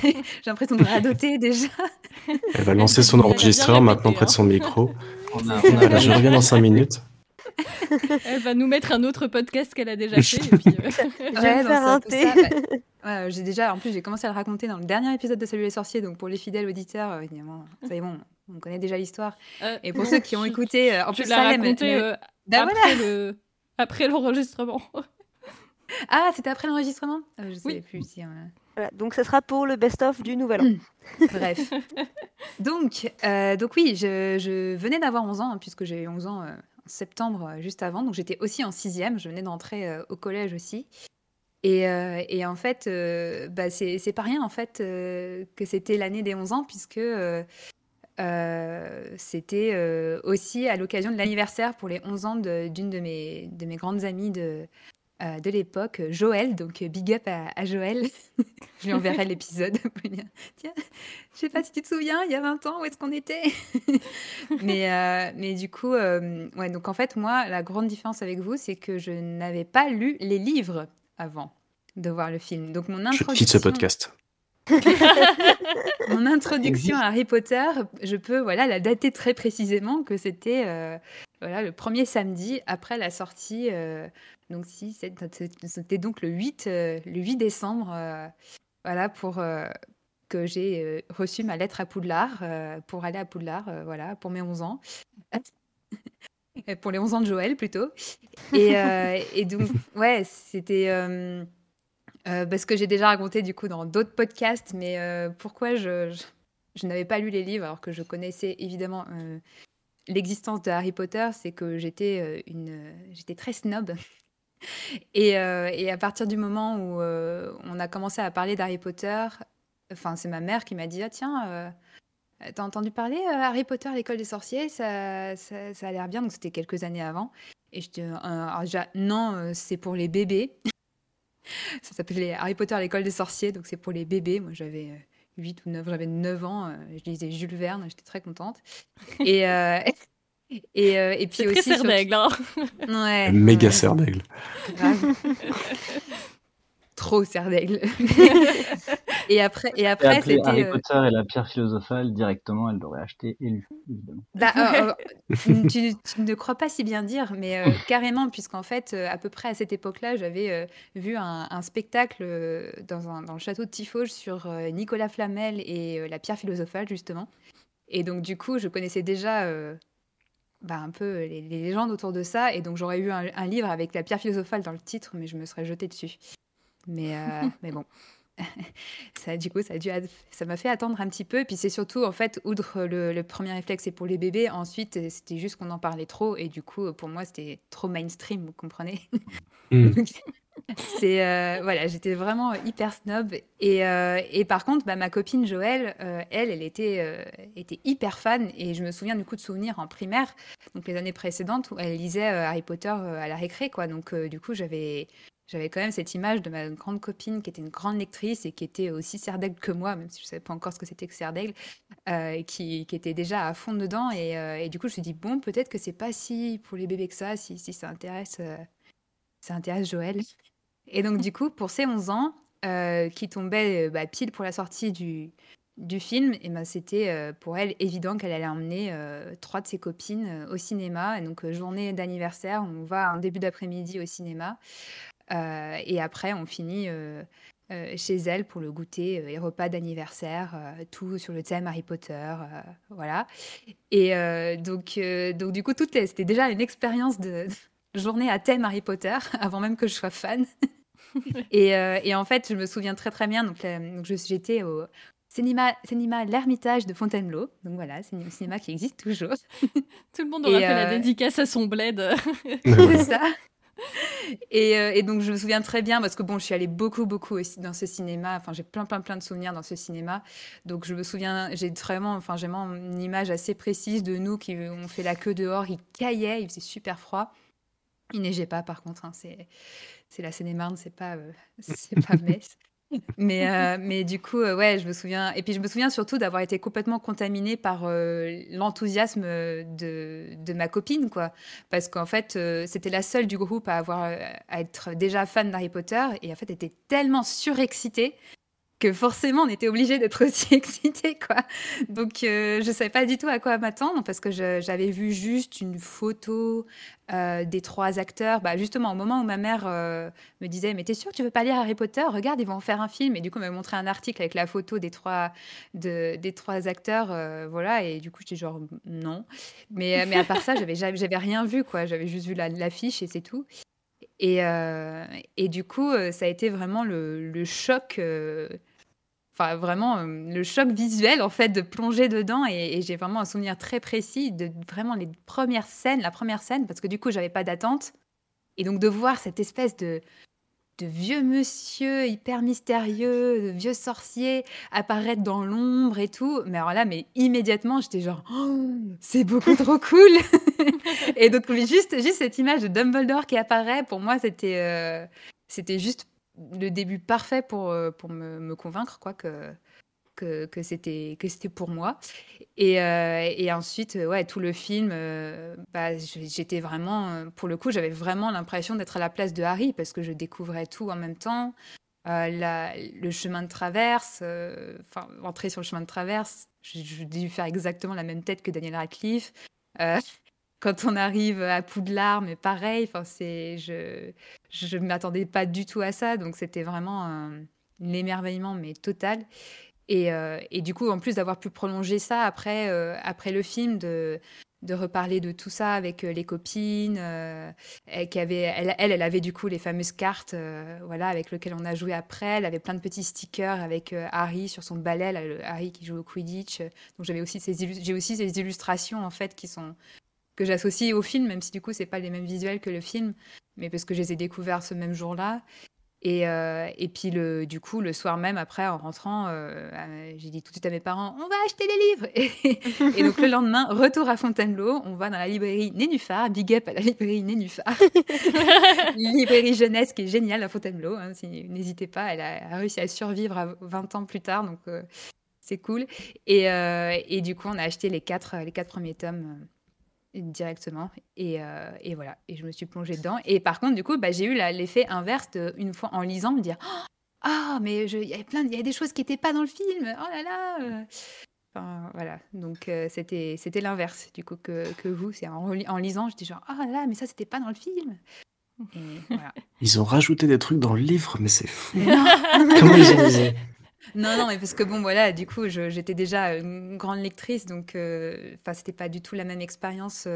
j'ai l'impression de radoter déjà. Elle va lancer son enregistreur maintenant près de son micro. Je reviens dans 5 minutes. Elle va nous mettre un autre podcast qu'elle a déjà fait. Et puis, j'ai déjà, en plus, j'ai commencé à le raconter dans le dernier épisode de Salut les sorciers. Donc pour les fidèles auditeurs, évidemment, ça y est, bon, on connaît déjà l'histoire. Et pour ceux qui ont écouté, en plus, ça raconté après l'enregistrement. Ah, c'était après l'enregistrement. Je sais plus si. Voilà, donc ça sera pour le best-of du Nouvel An. Bref. Donc oui, je venais d'avoir 11 ans, hein, puisque j'ai eu 11 ans. En septembre, juste avant, donc j'étais aussi en 6e, je venais d'entrer au collège aussi, et en fait, c'est pas rien en fait que c'était l'année des 11 ans, puisque c'était aussi à l'occasion de l'anniversaire pour les 11 ans d'une de mes grandes amies de l'époque, Joël, donc big up à Joël. Je lui enverrai l'épisode pour lui dire, tiens, je sais pas si tu te souviens, il y a 20 ans, où est-ce qu'on était? Mais du coup, ouais, donc en fait, moi, la grande différence avec vous, c'est que je n'avais pas lu les livres avant de voir le film. Donc mon introduction... Je quitte ce podcast. Mon introduction à Harry Potter, je peux la dater très précisément, que c'était le premier samedi après la sortie... Donc, si, c'était donc le 8 décembre, pour que j'ai reçu ma lettre à Poudlard, pour aller à Poudlard, pour mes 11 ans. Pour les 11 ans de Joël, plutôt. Et donc, ouais, c'était... parce que j'ai déjà raconté, du coup, dans d'autres podcasts, mais pourquoi je n'avais pas lu les livres, alors que je connaissais évidemment... l'existence de Harry Potter, c'est que j'étais très snob. Et à partir du moment où on a commencé à parler d'Harry Potter, enfin c'est ma mère qui m'a dit « Ah tiens, t'as entendu parler Harry Potter, l'école des sorciers, ça a l'air bien », donc c'était quelques années avant. Et je dis « Non, c'est pour les bébés ». Ça s'appelait Harry Potter, l'école des sorciers, donc c'est pour les bébés. Moi j'avais 8 ou 9, j'avais 9 ans, je lisais Jules Verne, j'étais très contente. Et puis c'est aussi... très serdaigle, surtout... hein. Ouais. Méga serdaigle. Trop serdaigle. Et après c'était... Harry Potter et la pierre philosophale, directement, elle l'aurait acheté et lu, évidemment. Tu ne crois pas si bien dire, mais carrément, puisqu'en fait, à peu près à cette époque-là, j'avais vu un spectacle dans le château de Tiffauges sur Nicolas Flamel et la pierre philosophale, justement. Et donc, du coup, je connaissais déjà... un peu les légendes autour de ça, et donc j'aurais eu un livre avec la pierre philosophale dans le titre, mais je me serais jetée dessus. Mais bon, ça m'a fait attendre un petit peu, et puis c'est surtout, en fait, outre le premier réflexe, c'est pour les bébés, ensuite, c'était juste qu'on en parlait trop, et du coup, pour moi, c'était trop mainstream, vous comprenez. J'étais vraiment hyper snob, et par contre ma copine Joël, elle était hyper fan, et je me souviens du coup de souvenirs en primaire, donc les années précédentes, où elle lisait Harry Potter à la récré, quoi. Donc du coup j'avais quand même cette image de ma grande copine qui était une grande lectrice et qui était aussi serdaigle que moi, même si je ne savais pas encore ce que c'était que serdaigle, qui était déjà à fond dedans, et du coup je me suis dit, bon, peut-être que c'est pas si pour les bébés que ça, si ça intéresse Joël. Et donc, du coup, pour ses 11 ans, qui tombaient pile pour la sortie du film, et c'était pour elle évident qu'elle allait emmener 3 de ses copines au cinéma. Et donc, journée d'anniversaire, on va un début d'après-midi au cinéma. Et après, on finit chez elle pour le goûter et repas d'anniversaire, tout sur le thème Harry Potter. Voilà. Et donc, du coup, c'était déjà une expérience de... journée à thème Harry Potter, avant même que je sois fan. Et en fait, je me souviens très très bien, donc j'étais au Cinéma L'Ermitage de Fontainebleau. Donc voilà, c'est un cinéma qui existe toujours. Tout le monde aura fait la dédicace à son bled. C'est ça. Et donc, je me souviens très bien parce que bon, je suis allée beaucoup aussi dans ce cinéma. Enfin, j'ai plein de souvenirs dans ce cinéma. Donc, je me souviens, j'ai vraiment une image assez précise de nous qui ont fait la queue dehors. Il caillait, il faisait super froid. Il neigeait pas, par contre. Hein, c'est la Seine-et-Marne, c'est pas Metz. Mais du coup, ouais, je me souviens. Et puis, je me souviens surtout d'avoir été complètement contaminée par l'enthousiasme de ma copine, quoi. Parce qu'en fait, c'était la seule du groupe à être déjà fan d'Harry Potter. Et en fait, elle était tellement surexcitée que forcément, on était obligés d'être aussi excités, quoi. Donc, je ne savais pas du tout à quoi m'attendre parce que j'avais vu juste une photo des trois acteurs. Bah, justement, au moment où ma mère me disait « Mais t'es sûre, tu ne veux pas lire Harry Potter ? Regarde, ils vont en faire un film. » Et du coup, elle m'a montré un article avec la photo des trois acteurs. Voilà. Et du coup, j'étais genre « Non ». Mais à part ça, j'avais rien vu, quoi. J'avais juste vu l'affiche et c'est tout. Et du coup, ça a été vraiment le choc... Enfin, vraiment, le choc visuel, en fait, de plonger dedans. Et j'ai vraiment un souvenir très précis de vraiment la première scène, parce que du coup, je n'avais pas d'attente. Et donc, de voir cette espèce de vieux monsieur hyper mystérieux, de vieux sorcier apparaître dans l'ombre et tout. Mais alors là, immédiatement, j'étais genre, oh, c'est beaucoup trop cool. Et donc, juste cette image de Dumbledore qui apparaît, pour moi, c'était juste le début parfait pour me convaincre, quoi, que c'était pour moi. Et ensuite, ouais, tout le film, j'étais vraiment, pour le coup, j'avais vraiment l'impression d'être à la place de Harry parce que je découvrais tout en même temps. Le chemin de traverse, entrer sur le chemin de traverse, j'ai dû faire exactement la même tête que Daniel Radcliffe. Quand on arrive à Poudlard, mais pareil, je ne m'attendais pas du tout à ça. Donc, c'était vraiment l'émerveillement, mais total. Et du coup, en plus d'avoir pu prolonger ça après le film, de reparler de tout ça avec les copines. Elle avait du coup les fameuses cartes avec lesquelles on a joué après. Elle avait plein de petits stickers avec Harry sur son balai, Harry qui joue au Quidditch. Donc, j'ai aussi ces illustrations, en fait, qui sont... que j'associe au film, même si du coup c'est pas les mêmes visuels que le film, mais parce que je les ai découverts ce même jour-là. Et puis le soir même, après, en rentrant, j'ai dit tout de suite à mes parents, on va acheter les livres. Et donc le lendemain, retour à Fontainebleau, on va dans la librairie Nénuphar, big up à la librairie Nénuphar, librairie jeunesse qui est géniale à Fontainebleau, hein, n'hésitez pas, elle a réussi à survivre à 20 ans plus tard, donc c'est cool. Et du coup, on a acheté les quatre premiers tomes directement et voilà, et je me suis plongée dedans. Et par contre, du coup, j'ai eu l'effet inverse de, une fois en lisant, me dire mais il y a des choses qui n'étaient pas dans le film, oh là là, enfin voilà. Donc c'était l'inverse du coup que vous, c'est en lisant, j'étais genre oh là là, mais ça c'était pas dans le film. Et voilà. Ils ont rajouté des trucs dans le livre, mais c'est fou. Comment ils ont osé? Non, mais parce que bon, voilà, du coup, j'étais déjà une grande lectrice, donc c'était pas du tout la même expérience.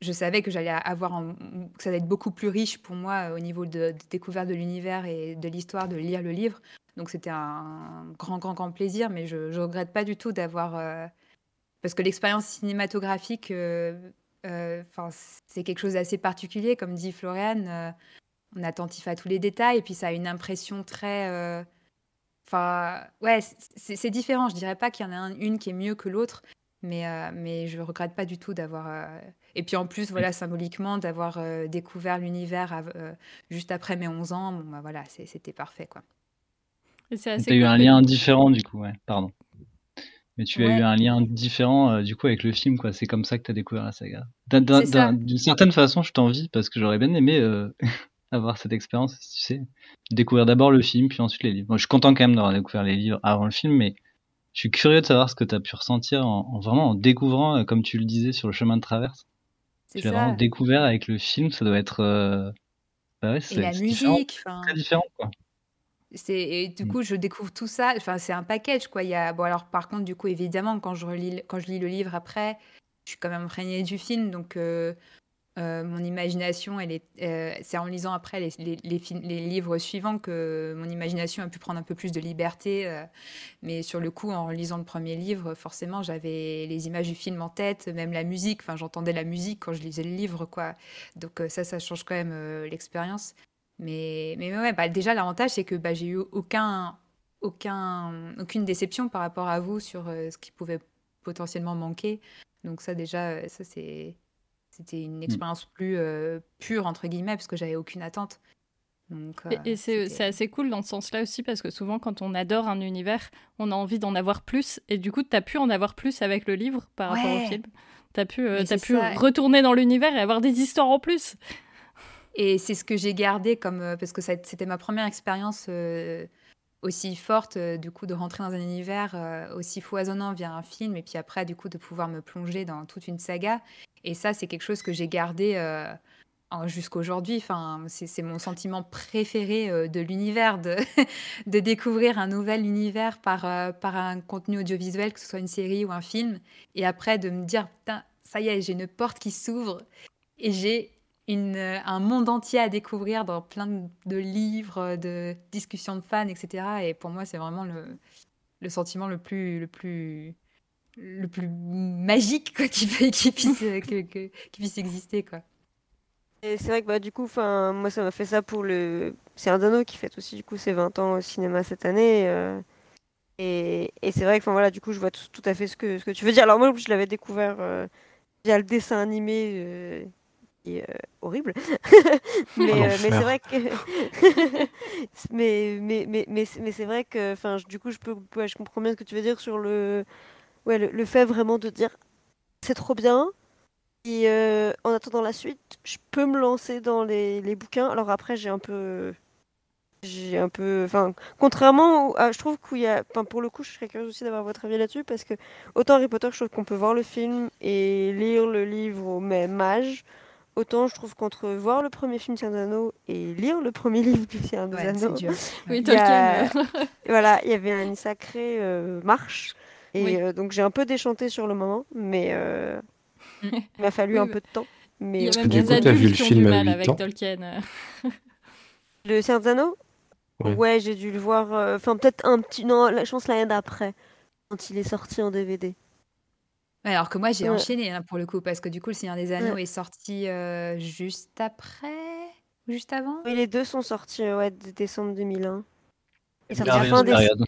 Je savais que j'allais que ça allait être beaucoup plus riche pour moi au niveau de découverte de l'univers et de l'histoire, de lire le livre. Donc c'était un grand plaisir, mais je regrette pas du tout d'avoir... parce que l'expérience cinématographique, c'est quelque chose d'assez particulier, comme dit Floriane, on est attentif à tous les détails, et puis ça a une impression très... Enfin, ouais, c'est différent. Je dirais pas qu'il y en a une qui est mieux que l'autre, mais je regrette pas du tout d'avoir... Et puis en plus, voilà, symboliquement, d'avoir découvert l'univers juste après mes 11 ans, bon, voilà, c'était parfait, quoi. Et c'est assez... T'as eu un lien différent, du coup, ouais, pardon. Mais tu as eu un lien différent, du coup, avec le film, quoi. C'est comme ça que t'as découvert la saga. D'une certaine façon, je t'envie, parce que j'aurais bien aimé... avoir cette expérience, tu sais, découvrir d'abord le film, puis ensuite les livres. Bon, je suis content quand même d'avoir découvert les livres avant le film, mais je suis curieux de savoir ce que tu as pu ressentir en découvrant, comme tu le disais, sur le chemin de traverse. C'est tu l'as vraiment découvert avec le film, ça doit être... et la musique, enfin... très différent, quoi. Et du coup, je découvre tout ça, enfin, c'est un package, quoi. Il y a... Bon, alors, par contre, du coup, évidemment, quand je lis le livre après, je suis quand même imprégnée du film, donc... Mon imagination, c'est en lisant après les livres suivants que mon imagination a pu prendre un peu plus de liberté. Mais sur le coup, en lisant le premier livre, forcément, j'avais les images du film en tête, même la musique. Enfin, j'entendais la musique quand je lisais le livre, quoi. Donc ça change quand même l'expérience. Mais ouais, déjà, l'avantage, c'est que j'ai eu aucune déception par rapport à vous sur ce qui pouvait potentiellement manquer. Donc ça, déjà, ça c'était une expérience plus pure, entre guillemets, parce que j'avais aucune attente. Donc, et c'est assez cool dans ce sens-là aussi, parce que souvent, quand on adore un univers, on a envie d'en avoir plus. Et du coup, tu as pu en avoir plus avec le livre par rapport au film. Tu as pu, retourner dans l'univers et avoir des histoires en plus. Et c'est ce que j'ai gardé, parce que c'était ma première expérience aussi forte, du coup, de rentrer dans un univers aussi foisonnant via un film, et puis après, du coup, de pouvoir me plonger dans toute une saga. Et ça, c'est quelque chose que j'ai gardé jusqu'aujourd'hui. Enfin, c'est mon sentiment préféré de l'univers, de découvrir un nouvel univers par un contenu audiovisuel, que ce soit une série ou un film. Et après, de me dire, putain, ça y est, j'ai une porte qui s'ouvre et j'ai un monde entier à découvrir dans plein de livres, de discussions de fans, etc. Et pour moi, c'est vraiment le sentiment le plus magique, quoi, qui puisse exister, quoi. Et c'est vrai que du coup, enfin, moi, ça m'a fait ça pour c'est Ardano qui fête aussi, du coup, ses 20 ans au cinéma cette année, et c'est vrai que, enfin, voilà, du coup, je vois tout à fait ce que tu veux dire. Alors moi, je l'avais découvert via le dessin animé, horrible. mais c'est vrai que mais c'est vrai que, enfin, du coup, je comprends bien ce que tu veux dire sur le fait vraiment de dire c'est trop bien, et en attendant la suite, je peux me lancer dans les bouquins. Alors après, j'ai un peu enfin, contrairement je trouve qu'il y a, enfin, pour le coup, je serais curieuse aussi d'avoir votre avis là-dessus, parce que autant Harry Potter, je trouve qu'on peut voir le film et lire le livre au même âge, autant je trouve qu'entre voir le premier film du Seigneur des Anneaux et lire le premier livre du Seigneur des Anneaux, oui, Tolkien. Voilà, il y avait une sacrée marche. Et oui. Donc j'ai un peu déchanté sur le moment, mais il m'a fallu un peu de temps. Mais... Il y a même des adultes qui ont du mal avec Tolkien. Le Seigneur des Anneaux ? Ouais, j'ai dû le voir... Enfin, peut-être un petit... Non, je pense l'année d'après, quand il est sorti en DVD. Alors que moi, j'ai enchaîné, hein, pour le coup, parce que du coup, le Seigneur des Anneaux est sorti juste après... ou juste avant ? Oui, les deux sont sortis, décembre 2001. Et ça sorti fin décembre.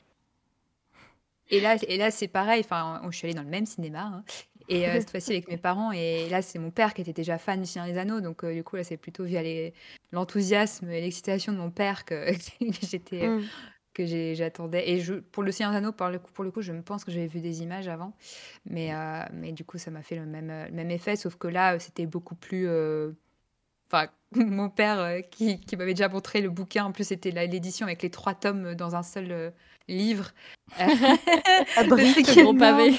Et là, c'est pareil. Enfin, je suis allée dans le même cinéma, hein. Et cette fois-ci avec mes parents. Et là, c'est mon père qui était déjà fan du Seigneur des Anneaux. Donc, du coup, là, c'est plutôt via l'enthousiasme et l'excitation de mon père que j'attendais. Et pour le Seigneur des Anneaux, pour le coup, je me pense que j'avais vu des images avant. Mais du coup, ça m'a fait le même effet. Sauf que là, c'était beaucoup plus... Enfin, mon père qui m'avait déjà montré le bouquin, en plus c'était l'édition avec les 3 tomes dans un seul livre. À briques, gros pavé.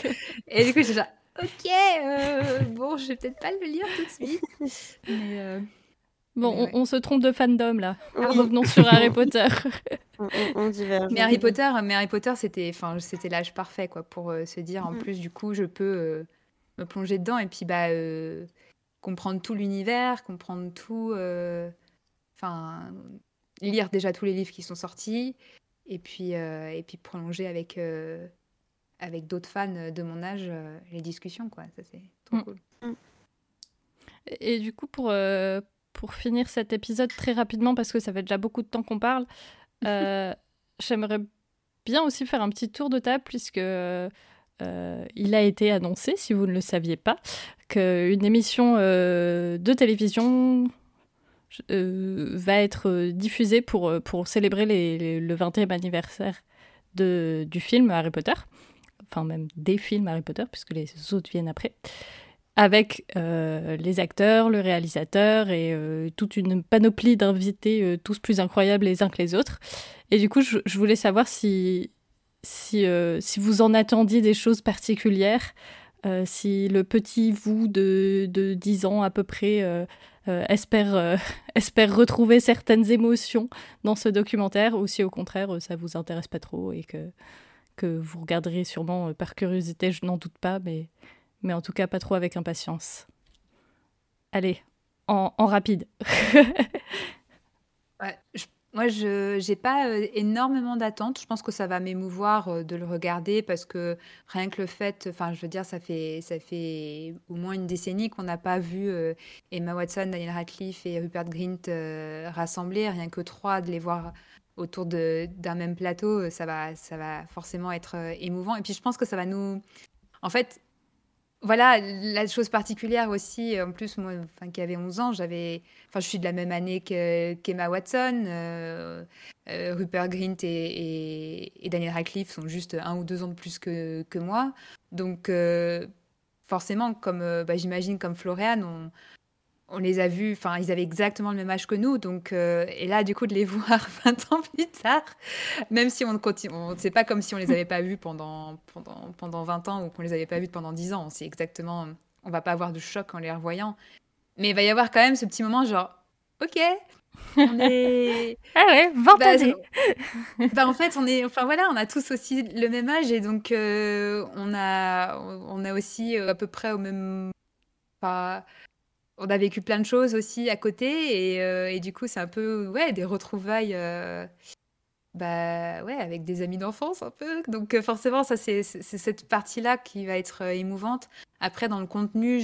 Et du coup, j'étais là, ok, bon, je vais peut-être pas le lire tout de suite. On se trompe de fandom là. Revenons sur Harry Potter. on diverge. Mais Harry Potter, c'était l'âge parfait, quoi, pour se dire, en plus, du coup, je peux me plonger dedans, et puis comprendre tout l'univers, comprendre tout... lire déjà tous les livres qui sont sortis, et puis prolonger avec d'autres fans de mon âge les discussions, quoi. Ça, c'est trop cool. Et du coup, pour finir cet épisode très rapidement, parce que ça fait déjà beaucoup de temps qu'on parle, j'aimerais bien aussi faire un petit tour de table, puisque... il a été annoncé, si vous ne le saviez pas, qu'une émission de télévision va être diffusée pour célébrer le 20e anniversaire du film Harry Potter, enfin même des films Harry Potter, puisque les autres viennent après, avec les acteurs, le réalisateur et toute une panoplie d'invités, tous plus incroyables les uns que les autres. Et du coup, je voulais savoir si vous en attendiez des choses particulières, si le petit vous de 10 ans à peu près espère retrouver certaines émotions dans ce documentaire, ou si au contraire ça vous intéresse pas trop et que vous regarderez sûrement par curiosité, je n'en doute pas, mais en tout cas pas trop avec impatience. Allez, en rapide. Ouais, moi, je n'ai pas énormément d'attentes. Je pense que ça va m'émouvoir de le regarder parce que rien que le fait, enfin, je veux dire, ça fait au moins une décennie qu'on n'a pas vu Emma Watson, Daniel Radcliffe et Rupert Grint rassemblés. Rien que trois, de les voir autour d'un même plateau, ça va forcément être émouvant. Et puis, je pense que ça va nous... En fait, voilà, la chose particulière aussi, en plus, moi, enfin, qui avait 11 ans, je suis de la même année qu'Emma Watson. Rupert Grint et Daniel Radcliffe sont juste 1 ou 2 ans de plus que moi. Donc, forcément, j'imagine comme Florian, on les a vus, enfin, ils avaient exactement le même âge que nous. Donc, et là, du coup, de les voir 20 ans plus tard, même si on continue, c'est pas comme si on les avait pas vus pendant 20 ans ou qu'on les avait pas vus pendant 10 ans. C'est exactement, on va pas avoir de choc en les revoyant. Mais il va y avoir quand même ce petit moment, genre, ok, on est. Ah ouais, 20 années. En fait, on a tous aussi le même âge et donc, on a aussi à peu près au même. Enfin, on a vécu plein de choses aussi à côté et du coup c'est un peu des retrouvailles avec des amis d'enfance un peu, donc forcément ça c'est cette partie là qui va être émouvante. Après, dans le contenu,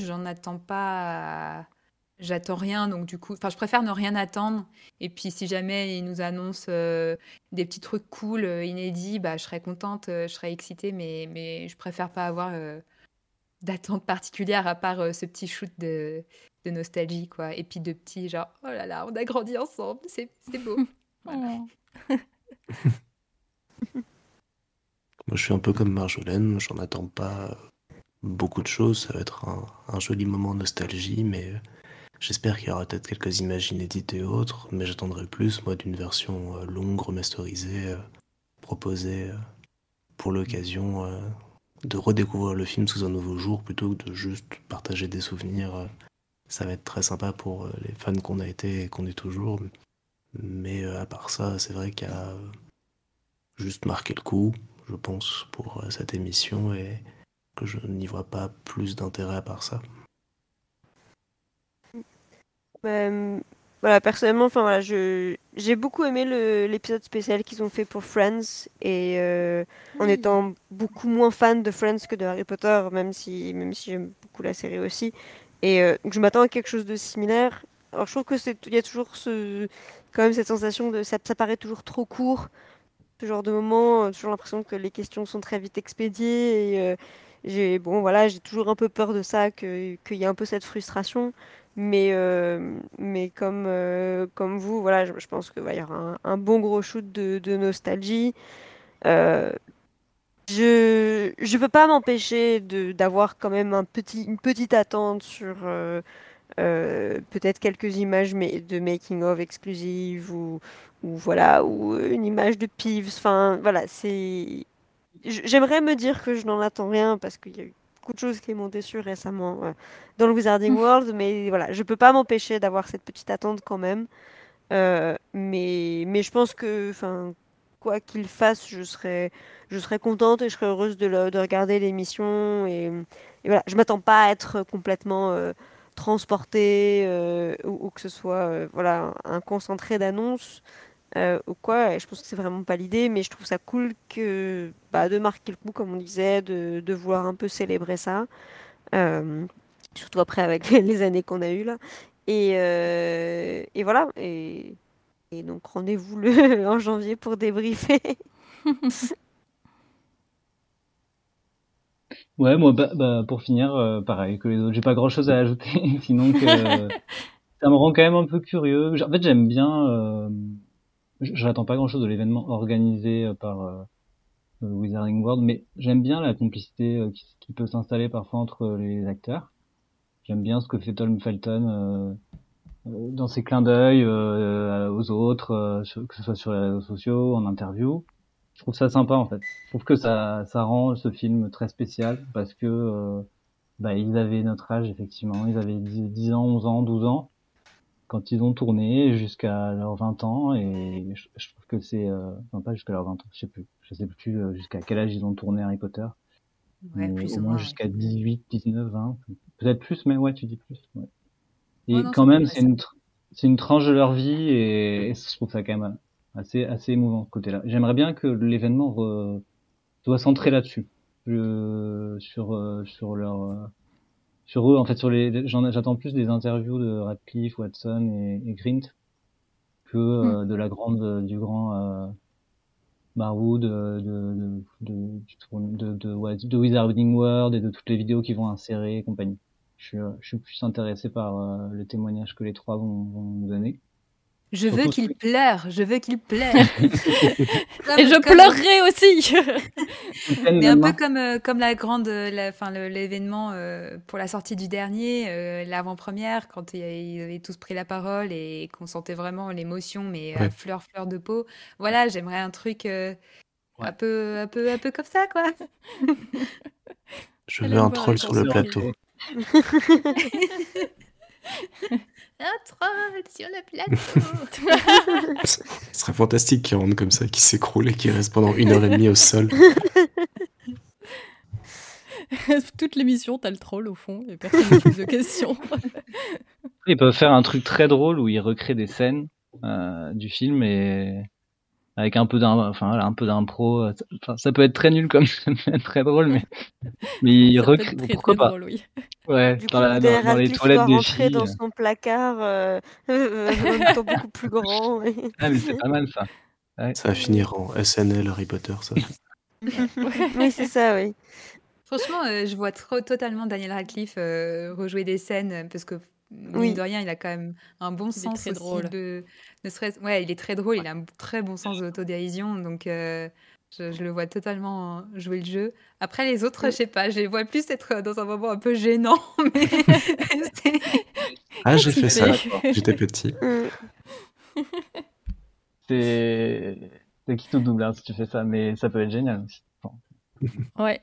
j'attends rien, donc du coup je préfère ne rien attendre et puis si jamais ils nous annoncent des petits trucs cool inédits, je serai contente, je serai excitée, mais je préfère pas avoir d'attente particulière à part ce petit shoot de nostalgie, quoi. Et puis de petits genre, oh là là, on a grandi ensemble, c'est beau. Voilà. Moi, je suis un peu comme Marjolaine, j'en attends pas beaucoup de choses. Ça va être un joli moment de nostalgie, mais j'espère qu'il y aura peut-être quelques images inédites et autres, mais j'attendrai plus, moi, d'une version longue, remasterisée, proposée pour l'occasion... de redécouvrir le film sous un nouveau jour plutôt que de juste partager des souvenirs. Ça va être très sympa pour les fans qu'on a été et qu'on est toujours, mais à part ça, c'est vrai qu'il y a juste marqué le coup, je pense, pour cette émission, et que je n'y vois pas plus d'intérêt à part ça. Personnellement, j'ai beaucoup aimé l'épisode spécial qu'ils ont fait pour Friends, et en étant beaucoup moins fan de Friends que de Harry Potter, même si j'aime beaucoup la série aussi, et je m'attends à quelque chose de similaire. Alors je trouve que il y a toujours quand même cette sensation de ça paraît toujours trop court, ce genre de moment, toujours l'impression que les questions sont très vite expédiées, et j'ai toujours un peu peur de ça, qu'il y a un peu cette frustration. Mais comme vous, je pense qu'il va y avoir un bon gros shoot de nostalgie. Je peux pas m'empêcher d'avoir quand même une petite attente sur peut-être quelques images de making of exclusives ou une image de Peeves. Enfin voilà, c'est. J'aimerais me dire que je n'en attends rien parce qu'il y a eu de choses qui m'ont déçue récemment dans le Wizarding World, mais voilà, je peux pas m'empêcher d'avoir cette petite attente quand même, mais je pense que quoi qu'il fasse, je serai contente et je serai heureuse de regarder l'émission, et voilà, je m'attends pas à être complètement transportée ou que ce soit un concentré d'annonces ou quoi, et je pense que c'est vraiment pas l'idée, mais je trouve ça cool que de marquer le coup, comme on disait, de vouloir un peu célébrer ça, surtout après avec les années qu'on a eues là, et voilà, et donc rendez-vous en janvier pour débriefer. Ouais, moi pour finir, pareil que les autres, j'ai pas grand chose à ajouter, sinon que ça me rend quand même un peu curieux. En fait, j'aime bien je n'attends pas grand-chose de l'événement organisé par Wizarding World, mais j'aime bien la complicité qui peut s'installer parfois entre les acteurs. J'aime bien ce que fait Tom Felton dans ses clins d'œil aux autres, que ce soit sur les réseaux sociaux, en interview. Je trouve ça sympa, en fait. Je trouve que ça rend ce film très spécial, parce que ils avaient notre âge, effectivement. Ils avaient 10 ans, 11 ans, 12 ans. Quand ils ont tourné jusqu'à leurs 20 ans, et je trouve que c'est... non, pas jusqu'à leurs 20 ans, je sais plus jusqu'à quel âge ils ont tourné Harry Potter. Ouais, mais plus ou moins jusqu'à 18, 19, 20, peut-être plus, mais ouais, tu dis plus. Ouais. Et non, quand même, c'est une tranche de leur vie et je trouve ça quand même assez émouvant, ce côté-là. J'aimerais bien que l'événement soit centré là-dessus, sur eux, en fait, j'attends plus des interviews de Radcliffe, Watson et Grint que de la grande, du grand Barwood, de Wizarding World et de toutes les vidéos qu'ils vont insérer et compagnie. Je suis plus intéressé par le témoignage que les trois vont nous donner. Je veux qu'il pleure. Et je pleurerai aussi. Mais un peu comme la grande, l'événement pour la sortie du dernier, l'avant-première, quand ils avaient tous pris la parole et qu'on sentait vraiment l'émotion, mais ouais. Fleur de peau. Voilà, j'aimerais un truc ouais. un peu comme ça, quoi. Je veux un troll sur le plateau. Un troll sur le plateau. Ce serait fantastique qu'il rentre comme ça, qu'il s'écroule et qu'il reste pendant 1h30 au sol. Toute l'émission, t'as le troll au fond, et personne ne pose de questions. Ils peuvent faire un truc très drôle où ils recréent des scènes du film et avec un peu d'impro. Ça peut être très nul comme très drôle, mais ils recréent. Pourquoi pas? Drôle, oui. Ouais, du coup, dans les toilettes des filles. Dans son placard, en même temps beaucoup plus grand. Ouais. Ah, mais c'est pas mal ça. Ouais. Ça va finir en SNL Harry Potter, ça. Oui, c'est ça, oui. Franchement, je vois totalement Daniel Radcliffe rejouer des scènes parce que, mine de rien, il a quand même un bon sens aussi drôle. Il est très drôle, il a un très bon sens de l'autodérision, donc. Je le vois totalement jouer le jeu. Après, les autres, je sais pas, je les vois plus être dans un moment un peu gênant. Mais j'ai fait ça, j'étais petit. C'est qui tout double, hein, si tu fais ça, mais ça peut être génial aussi. Ouais.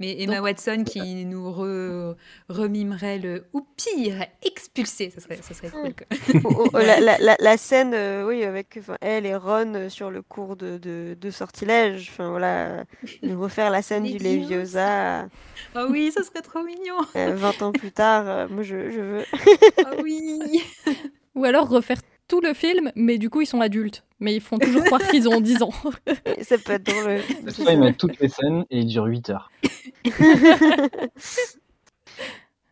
Mais Emma Watson qui nous remimerait le ou pire expulsé, ça serait cool. La scène, avec elle et Ron sur le cours de sortilège. Enfin voilà, nous refaire la scène du Leviosa. Ah oui, ça serait trop mignon. 20 ans plus tard, moi je veux. Ah oui. Ou alors refaire tout le film, mais du coup ils sont adultes. Mais ils font toujours croire qu'ils ont 10 ans. Ça peut être drôle. Ils mettent toutes les scènes et ils durent 8 heures. Et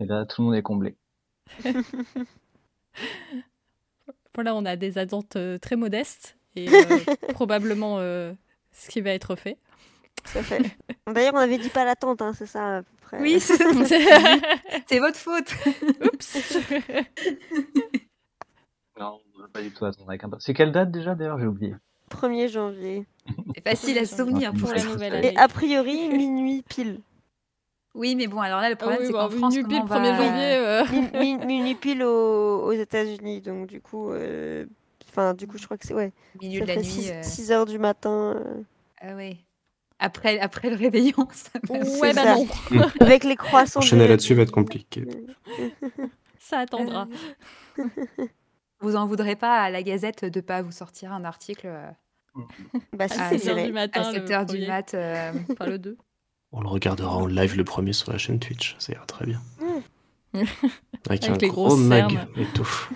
là, tout le monde est comblé. Voilà, on a des attentes très modestes et probablement ce qui va être fait. Ça fait. D'ailleurs, on avait dit pas l'attente, hein, c'est ça à peu près. Oui, c'est votre faute. Oups. Non, pas du tout attendre avec un peu. C'est quelle date déjà d'ailleurs, j'ai oublié. 1er janvier. C'est facile à souvenir pour la nouvelle année. Et a priori, minuit pile. Oui, mais bon, alors là, le problème, c'est qu'en France, minuit pile, 1er janvier... Minuit pile aux États-Unis, donc du coup... je crois que c'est... Ouais. Milieu de la nuit... 6h du matin... Ah oui. Après le réveillon, ça va... Ouais, bah non. Avec les croissants... Enchaîner là-dessus va être compliqué. Ça attendra. Vous en voudrez pas à la Gazette de pas vous sortir un article si à 7h du matin, à 7h du mat, par le 2. On le regardera en live le premier sur la chaîne Twitch, ça ira très bien. Avec un gros mag et tout.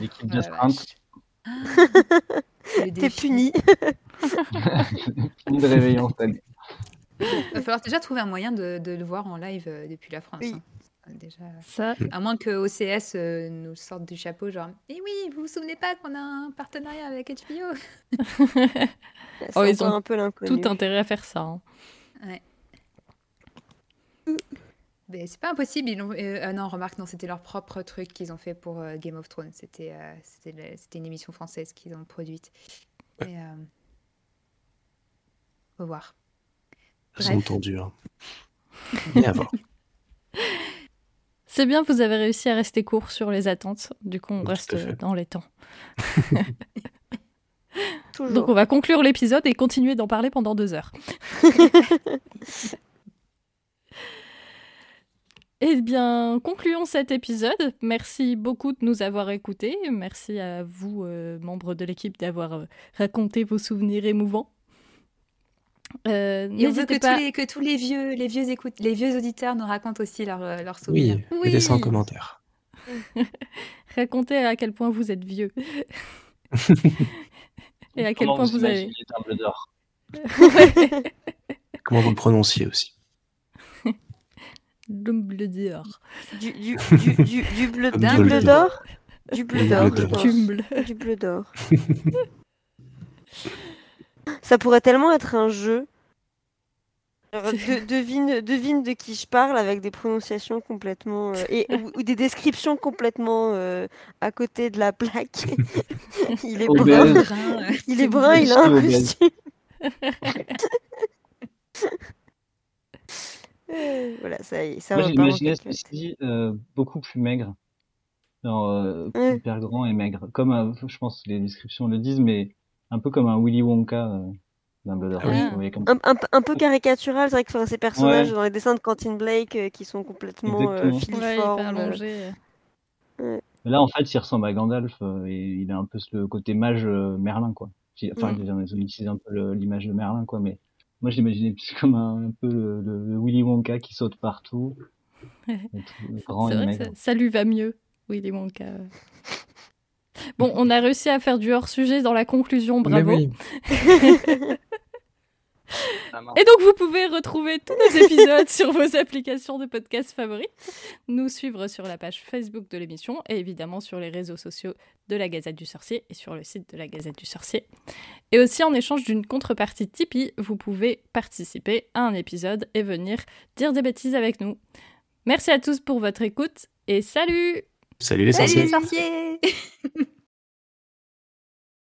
L'équipe de sprint. T'es puni. Une réveillon cette année. Il va falloir déjà trouver un moyen de le voir en live depuis la France. Oui. Hein. Déjà, ça. À moins que OCS nous sorte du chapeau, genre vous vous souvenez pas qu'on a un partenariat avec HBO? Ils ont un peu l'inconnu. Tout intérêt à faire ça. Hein. Ouais. Mais c'est pas impossible. C'était leur propre truc qu'ils ont fait pour Game of Thrones. C'était une émission française qu'ils ont produite. Et, au revoir. Ils ont tendu. Et à voir. C'est bien, vous avez réussi à rester court sur les attentes. Du coup, on reste dans les temps. Donc, on va conclure l'épisode et continuer d'en parler pendant 2 heures. Eh bien, concluons cet épisode. Merci beaucoup de nous avoir écoutés. Merci à vous, membres de l'équipe, d'avoir raconté vos souvenirs émouvants. Et on veut que tous les vieux auditeurs nous racontent aussi leurs souvenirs. Oui, mettez ça en commentaire. Racontez à quel point vous êtes vieux. Et à comment quel point vous avez... les tables d'or. Comment vous le prononciez aussi. Dumbledore. Dumbledore. Dumbledore. Ça pourrait tellement être un jeu. Alors, devine de qui je parle avec des prononciations complètement ou des descriptions complètement à côté de la plaque. Il est brun, il a un costume. Voilà, ça y est, ça. Moi, j'imaginais ceci beaucoup plus maigre, genre hyper grand et maigre, comme un, je pense les descriptions le disent, mais un peu comme un Willy Wonka. Un peu caricatural, c'est vrai que ces personnages dans les dessins de Quentin Blake qui sont complètement filiformes, allongés. Là en fait il ressemble à Gandalf et il a un peu le côté mage Merlin quoi. Enfin ils utilisent un peu l'image de Merlin quoi, mais moi je l'imaginais plus comme un peu le Willy Wonka qui saute partout. Grand c'est vrai que ça lui va mieux, Willy Wonka. Bon, on a réussi à faire du hors-sujet dans la conclusion, bravo. Oui. Et donc, vous pouvez retrouver tous nos épisodes sur vos applications de podcast favorites, nous suivre sur la page Facebook de l'émission et évidemment sur les réseaux sociaux de la Gazette du Sorcier et sur le site de la Gazette du Sorcier. Et aussi, en échange d'une contrepartie Tipeee, vous pouvez participer à un épisode et venir dire des bêtises avec nous. Merci à tous pour votre écoute et salut! Salut les sorciers.